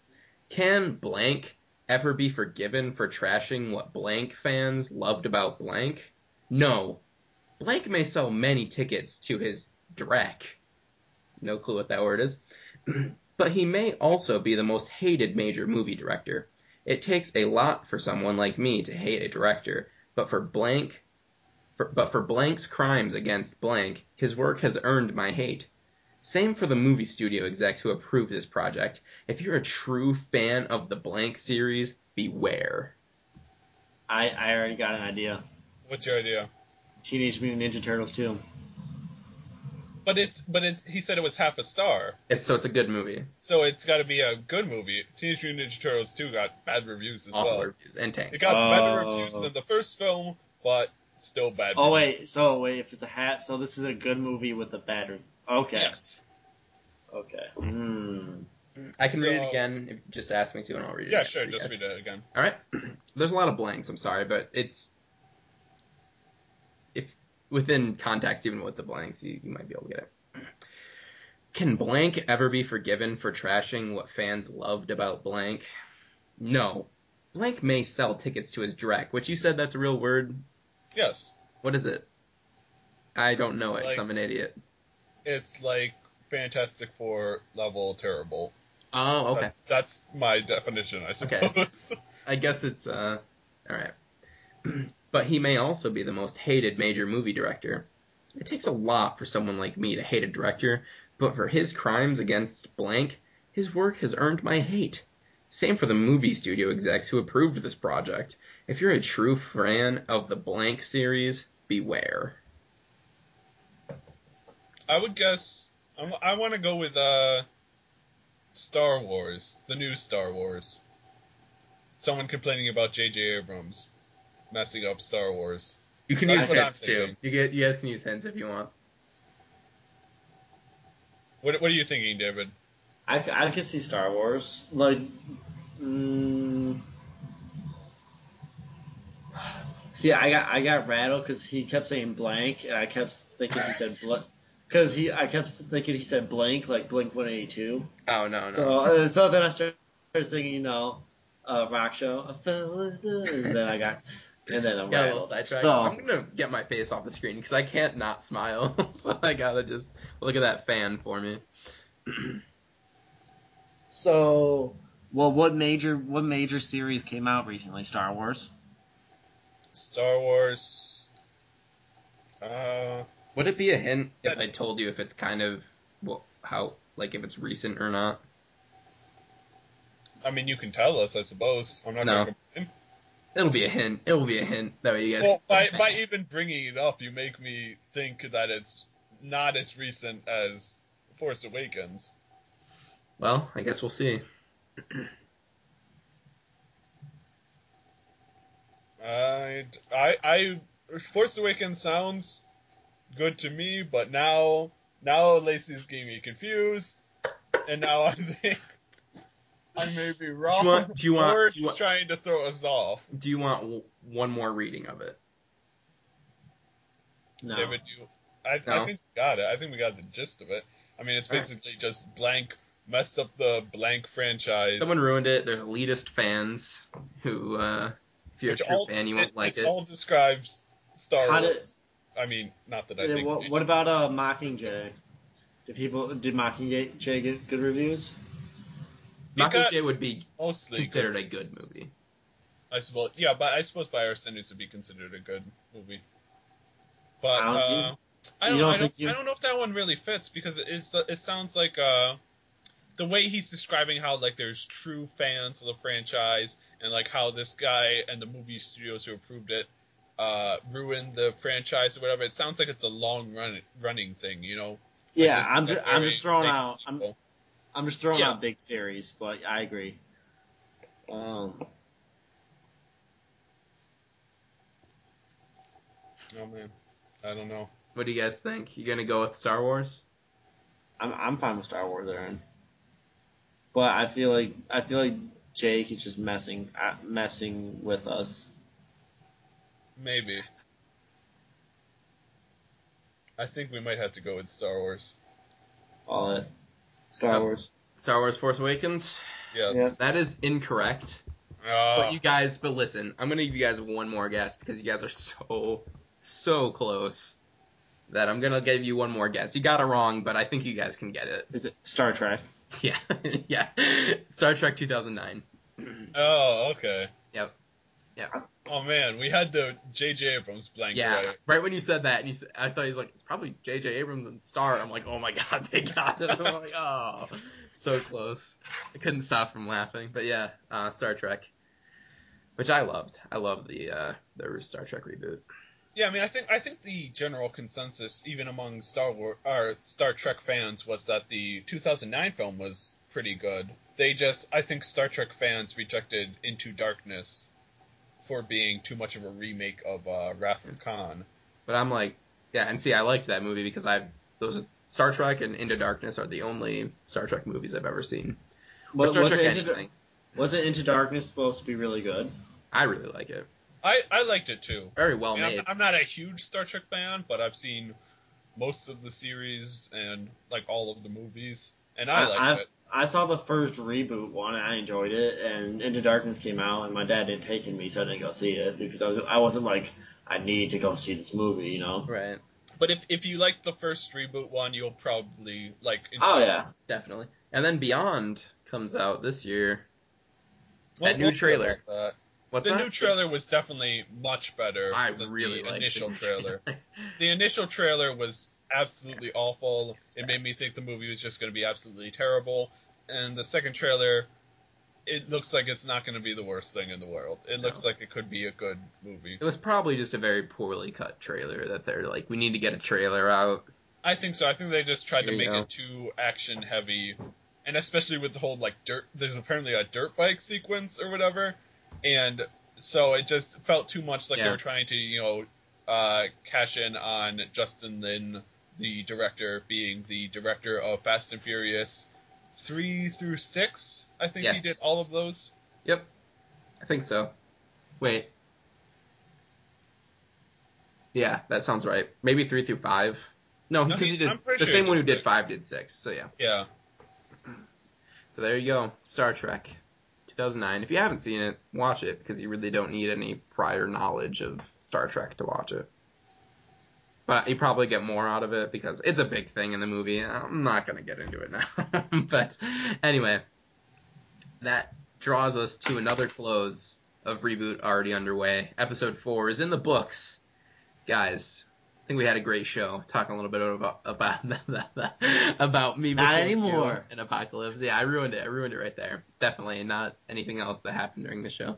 Can blank ever be forgiven for trashing what blank fans loved about blank? No. Blank may sell many tickets to his dreck. No clue what that word is. But he may also be the most hated major movie director. It takes a lot for someone like me to hate a director, but for blank's crimes against blank, his work has earned my hate. Same for the movie studio execs who approved this project. If you're a true fan of the blank series, beware. I already got an idea. What's your idea? Teenage Mutant Ninja Turtles 2. But it's he said it was half a star. So it's a good movie. So it's got to be a good movie. Teenage Mutant Ninja Turtles 2 got bad reviews as well. Reviews and tank. It got better reviews than the first film, but still bad. Oh reviews. wait, if it's a half, so this is a good movie with a bad review. Okay. Yes. Okay. Mm. I can read it again. If you just ask me to, and I'll read it. Yeah, again, sure. Just read it again. All right. There's a lot of blanks. I'm sorry, but it's within context, even with the blanks, you might be able to get it. Can blank ever be forgiven for trashing what fans loved about blank? No. Blank may sell tickets to his dreck, which you said that's a real word? Yes. What is it? I don't know it, so I'm an idiot. It's like Fantastic Four level terrible. Oh, okay. That's my definition, I suppose. Okay. I guess it's, all right. But he may also be the most hated major movie director. It takes a lot for someone like me to hate a director, but for his crimes against blank, his work has earned my hate. Same for the movie studio execs who approved this project. If you're a true fan of the blank series, beware. I would guess... I want to go with Star Wars. The new Star Wars. Someone complaining about J.J. Abrams messing up Star Wars. You can use hints, too. You guys can use hints if you want. What are you thinking, David? I can see Star Wars. Like... See, I got rattled because he kept saying blank, and I kept thinking he said blank. Because I kept thinking he said blank, like Blink 182. Oh, no. So then I started singing, rock show. And then I'm got a little sidetracked. So, I'm going to get my face off the screen because I can't not smile. So I got to just look at that fan for me. So, well, what major series came out recently? Star Wars? Star Wars. Would it be a hint if I told you if it's kind of if it's recent or not? I mean, you can tell us, I suppose. I'm not going to. It'll be a hint. That way you guys. Well, by even bringing it up, you make me think that it's not as recent as Force Awakens. Well, I guess we'll see. Force Awakens sounds good to me, but now Lacey's getting me confused, and now I think I may be wrong. Or trying to throw us off. Do you want one more reading of it? No. David, I think we got it. I think we got the gist of it. I mean, it's basically just blank messed up the blank franchise. Someone ruined it. There's elitist fans who, if you're a true fan, you won't like it. It all describes Star Wars. I mean, not that I think... What about Mockingjay? Did Mockingjay get good reviews? Mockingjay would be considered a good movie. I suppose, yeah, but I suppose by our standards it would be considered a good movie. But I don't know if that one really fits, because it sounds like the way he's describing how there's true fans of the franchise and how this guy and the movie studios who approved it ruin the franchise or whatever. It sounds like it's a long running thing, you know. Yeah, I'm just throwing out big series, but I agree. Oh man, I don't know. What do you guys think? You gonna go with Star Wars? I'm fine with Star Wars, Aaron. But I feel like Jake is just messing with us. Maybe. I think we might have to go with Star Wars. All right. Star Wars. Star Wars Force Awakens? Yes. Yeah. That is incorrect. But listen, I'm going to give you guys one more guess because you guys are so close that I'm going to give you one more guess. You got it wrong, but I think you guys can get it. Is it Star Trek? Yeah. Yeah. Star Trek 2009. Oh, okay. Yep. Yep. Oh, man, we had the J.J. Abrams blank. Yeah, right when you said that, and I thought he was like, it's probably J.J. Abrams and Star. I'm like, oh, my God, they got it. I'm like, oh, so close. I couldn't stop from laughing. But, yeah, Star Trek, which I loved. I loved the Star Trek reboot. Yeah, I mean, I think the general consensus, even among Star Trek fans, was that the 2009 film was pretty good. I think Star Trek fans rejected Into Darkness for being too much of a remake of Wrath of Khan. But I'm like, yeah, and see, I liked that movie because those Star Trek and Into Darkness are the only Star Trek movies I've ever seen. Wasn't Into Darkness supposed to be really good? I really like it. I liked it too. Very well made. I'm not a huge Star Trek fan, but I've seen most of the series and like all of the movies, and I liked it. I saw the first reboot one, and I enjoyed it. And Into Darkness came out, and my dad didn't take me, so I didn't go see it because I wasn't like I need to go see this movie, you know? Right. But if you like the first reboot one, you'll probably like. Definitely. And then Beyond comes out this year. That new trailer. New trailer was definitely much better than the initial trailer. The initial trailer was absolutely awful. It made me think the movie was just going to be absolutely terrible. And the second trailer, it looks like it's not going to be the worst thing in the world. It looks like it could be a good movie. It was probably just a very poorly cut trailer that they're like, we need to get a trailer out. I think so. I think they just tried to make it too action heavy. And especially with the whole like there's apparently a dirt bike sequence or whatever. And so it just felt too much like they were trying to, cash in on Justin Lin, the director, being the director of Fast and Furious 3 through 6. I think he did all of those. Yep. I think so. Wait. Yeah, that sounds right. Maybe 3 through 5. No, because he did the same one who did 5 did 6. So yeah. Yeah. So there you go. Star Trek. 2009. If you haven't seen it, watch it because you really don't need any prior knowledge of Star Trek to watch it. But you probably get more out of it because it's a big thing in the movie. I'm not going to get into it now. But anyway, that draws us to another close of Reboot Already Underway. Episode 4 is in the books. Guys, I think we had a great show talking a little bit about Me Before You and Apocalypse. Yeah, I ruined it right there. Definitely not anything else that happened during the show.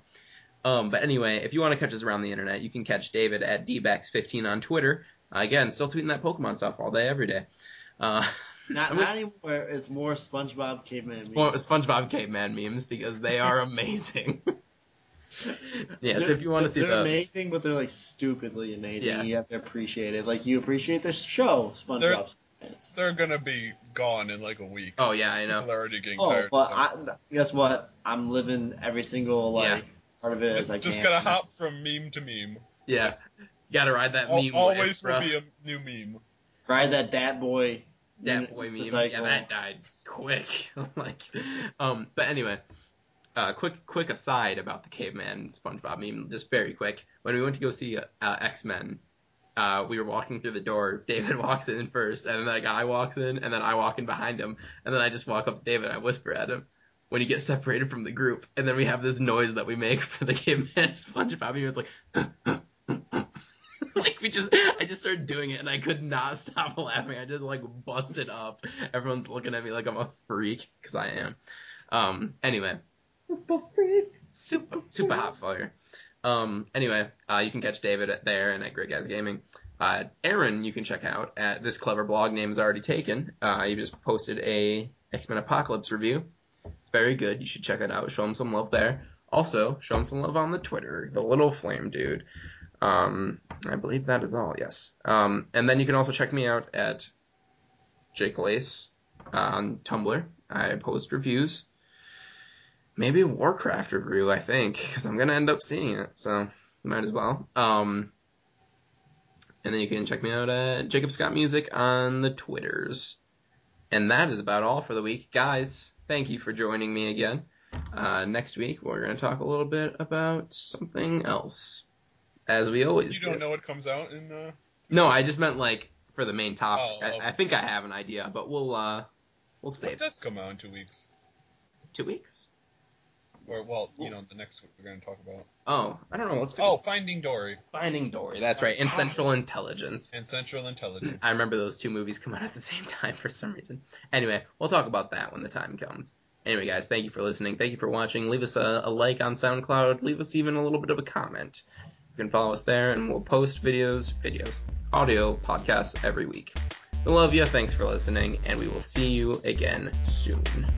But anyway, if you want to catch us around the internet, you can catch David at dbax15 on Twitter. Again, still tweeting that Pokemon stuff all day, every day. Not anymore. It's more SpongeBob Caveman memes. SpongeBob Caveman memes because they are amazing. Yeah, so if you want to see those. They're amazing, but they're, like, stupidly amazing. Yeah. You have to appreciate it. Like, you appreciate this show, SpongeBob. They're going to be gone in, like, a week. Oh, yeah, I know. People are already getting tired. Guess what? I'm living every single, part of it as I can. Just got to hop from meme to meme. Yeah. Yes. You got to ride that meme. Always will be a new meme. Ride that boy. That boy meme. Yeah, that died quick. But anyway. Quick aside about the caveman SpongeBob meme, just very quick. When we went to go see X-Men, we were walking through the door. David walks in first, and then that guy walks in, and then I walk in behind him, and then I just walk up to David and I whisper at him, when you get separated from the group, and then we have this noise that we make for the caveman SpongeBob meme. It's like, I just started doing it, and I could not stop laughing. I just, busted up. Everyone's looking at me like I'm a freak, because I am. Anyway. Super hot fire. Anyway, you can catch David there and at Great Guys Gaming. Aaron, you can check out at this clever blog name is already taken. He just posted a X-Men Apocalypse review. It's very good. You should check it out. Show him some love there. Also, show him some love on the Twitter, the little flame dude. I believe that is all. Yes. And then you can also check me out at Jake Lace on Tumblr. I post reviews. Maybe a Warcraft review, I think, because I'm going to end up seeing it, so might as well. And then you can check me out at Jacob Scott Music on the Twitters. And that is about all for the week. Guys, thank you for joining me again. Next week, we're going to talk a little bit about something else, as we always do. You don't know what comes out in... No, I just meant, like, for the main topic. Oh, I think I have an idea, but we'll save it. What does come out in 2 weeks? 2 weeks? Or, well, you know, the next we're going to talk about. Oh, I don't know. Let's go. Oh, Finding Dory. Finding Dory, that's right. And Central Intelligence. And Central Intelligence. I remember those two movies come out at the same time for some reason. Anyway, we'll talk about that when the time comes. Anyway, guys, thank you for listening. Thank you for watching. Leave us a like on SoundCloud. Leave us even a little bit of a comment. You can follow us there, and we'll post videos, audio, podcasts every week. We love you. Thanks for listening, and we will see you again soon.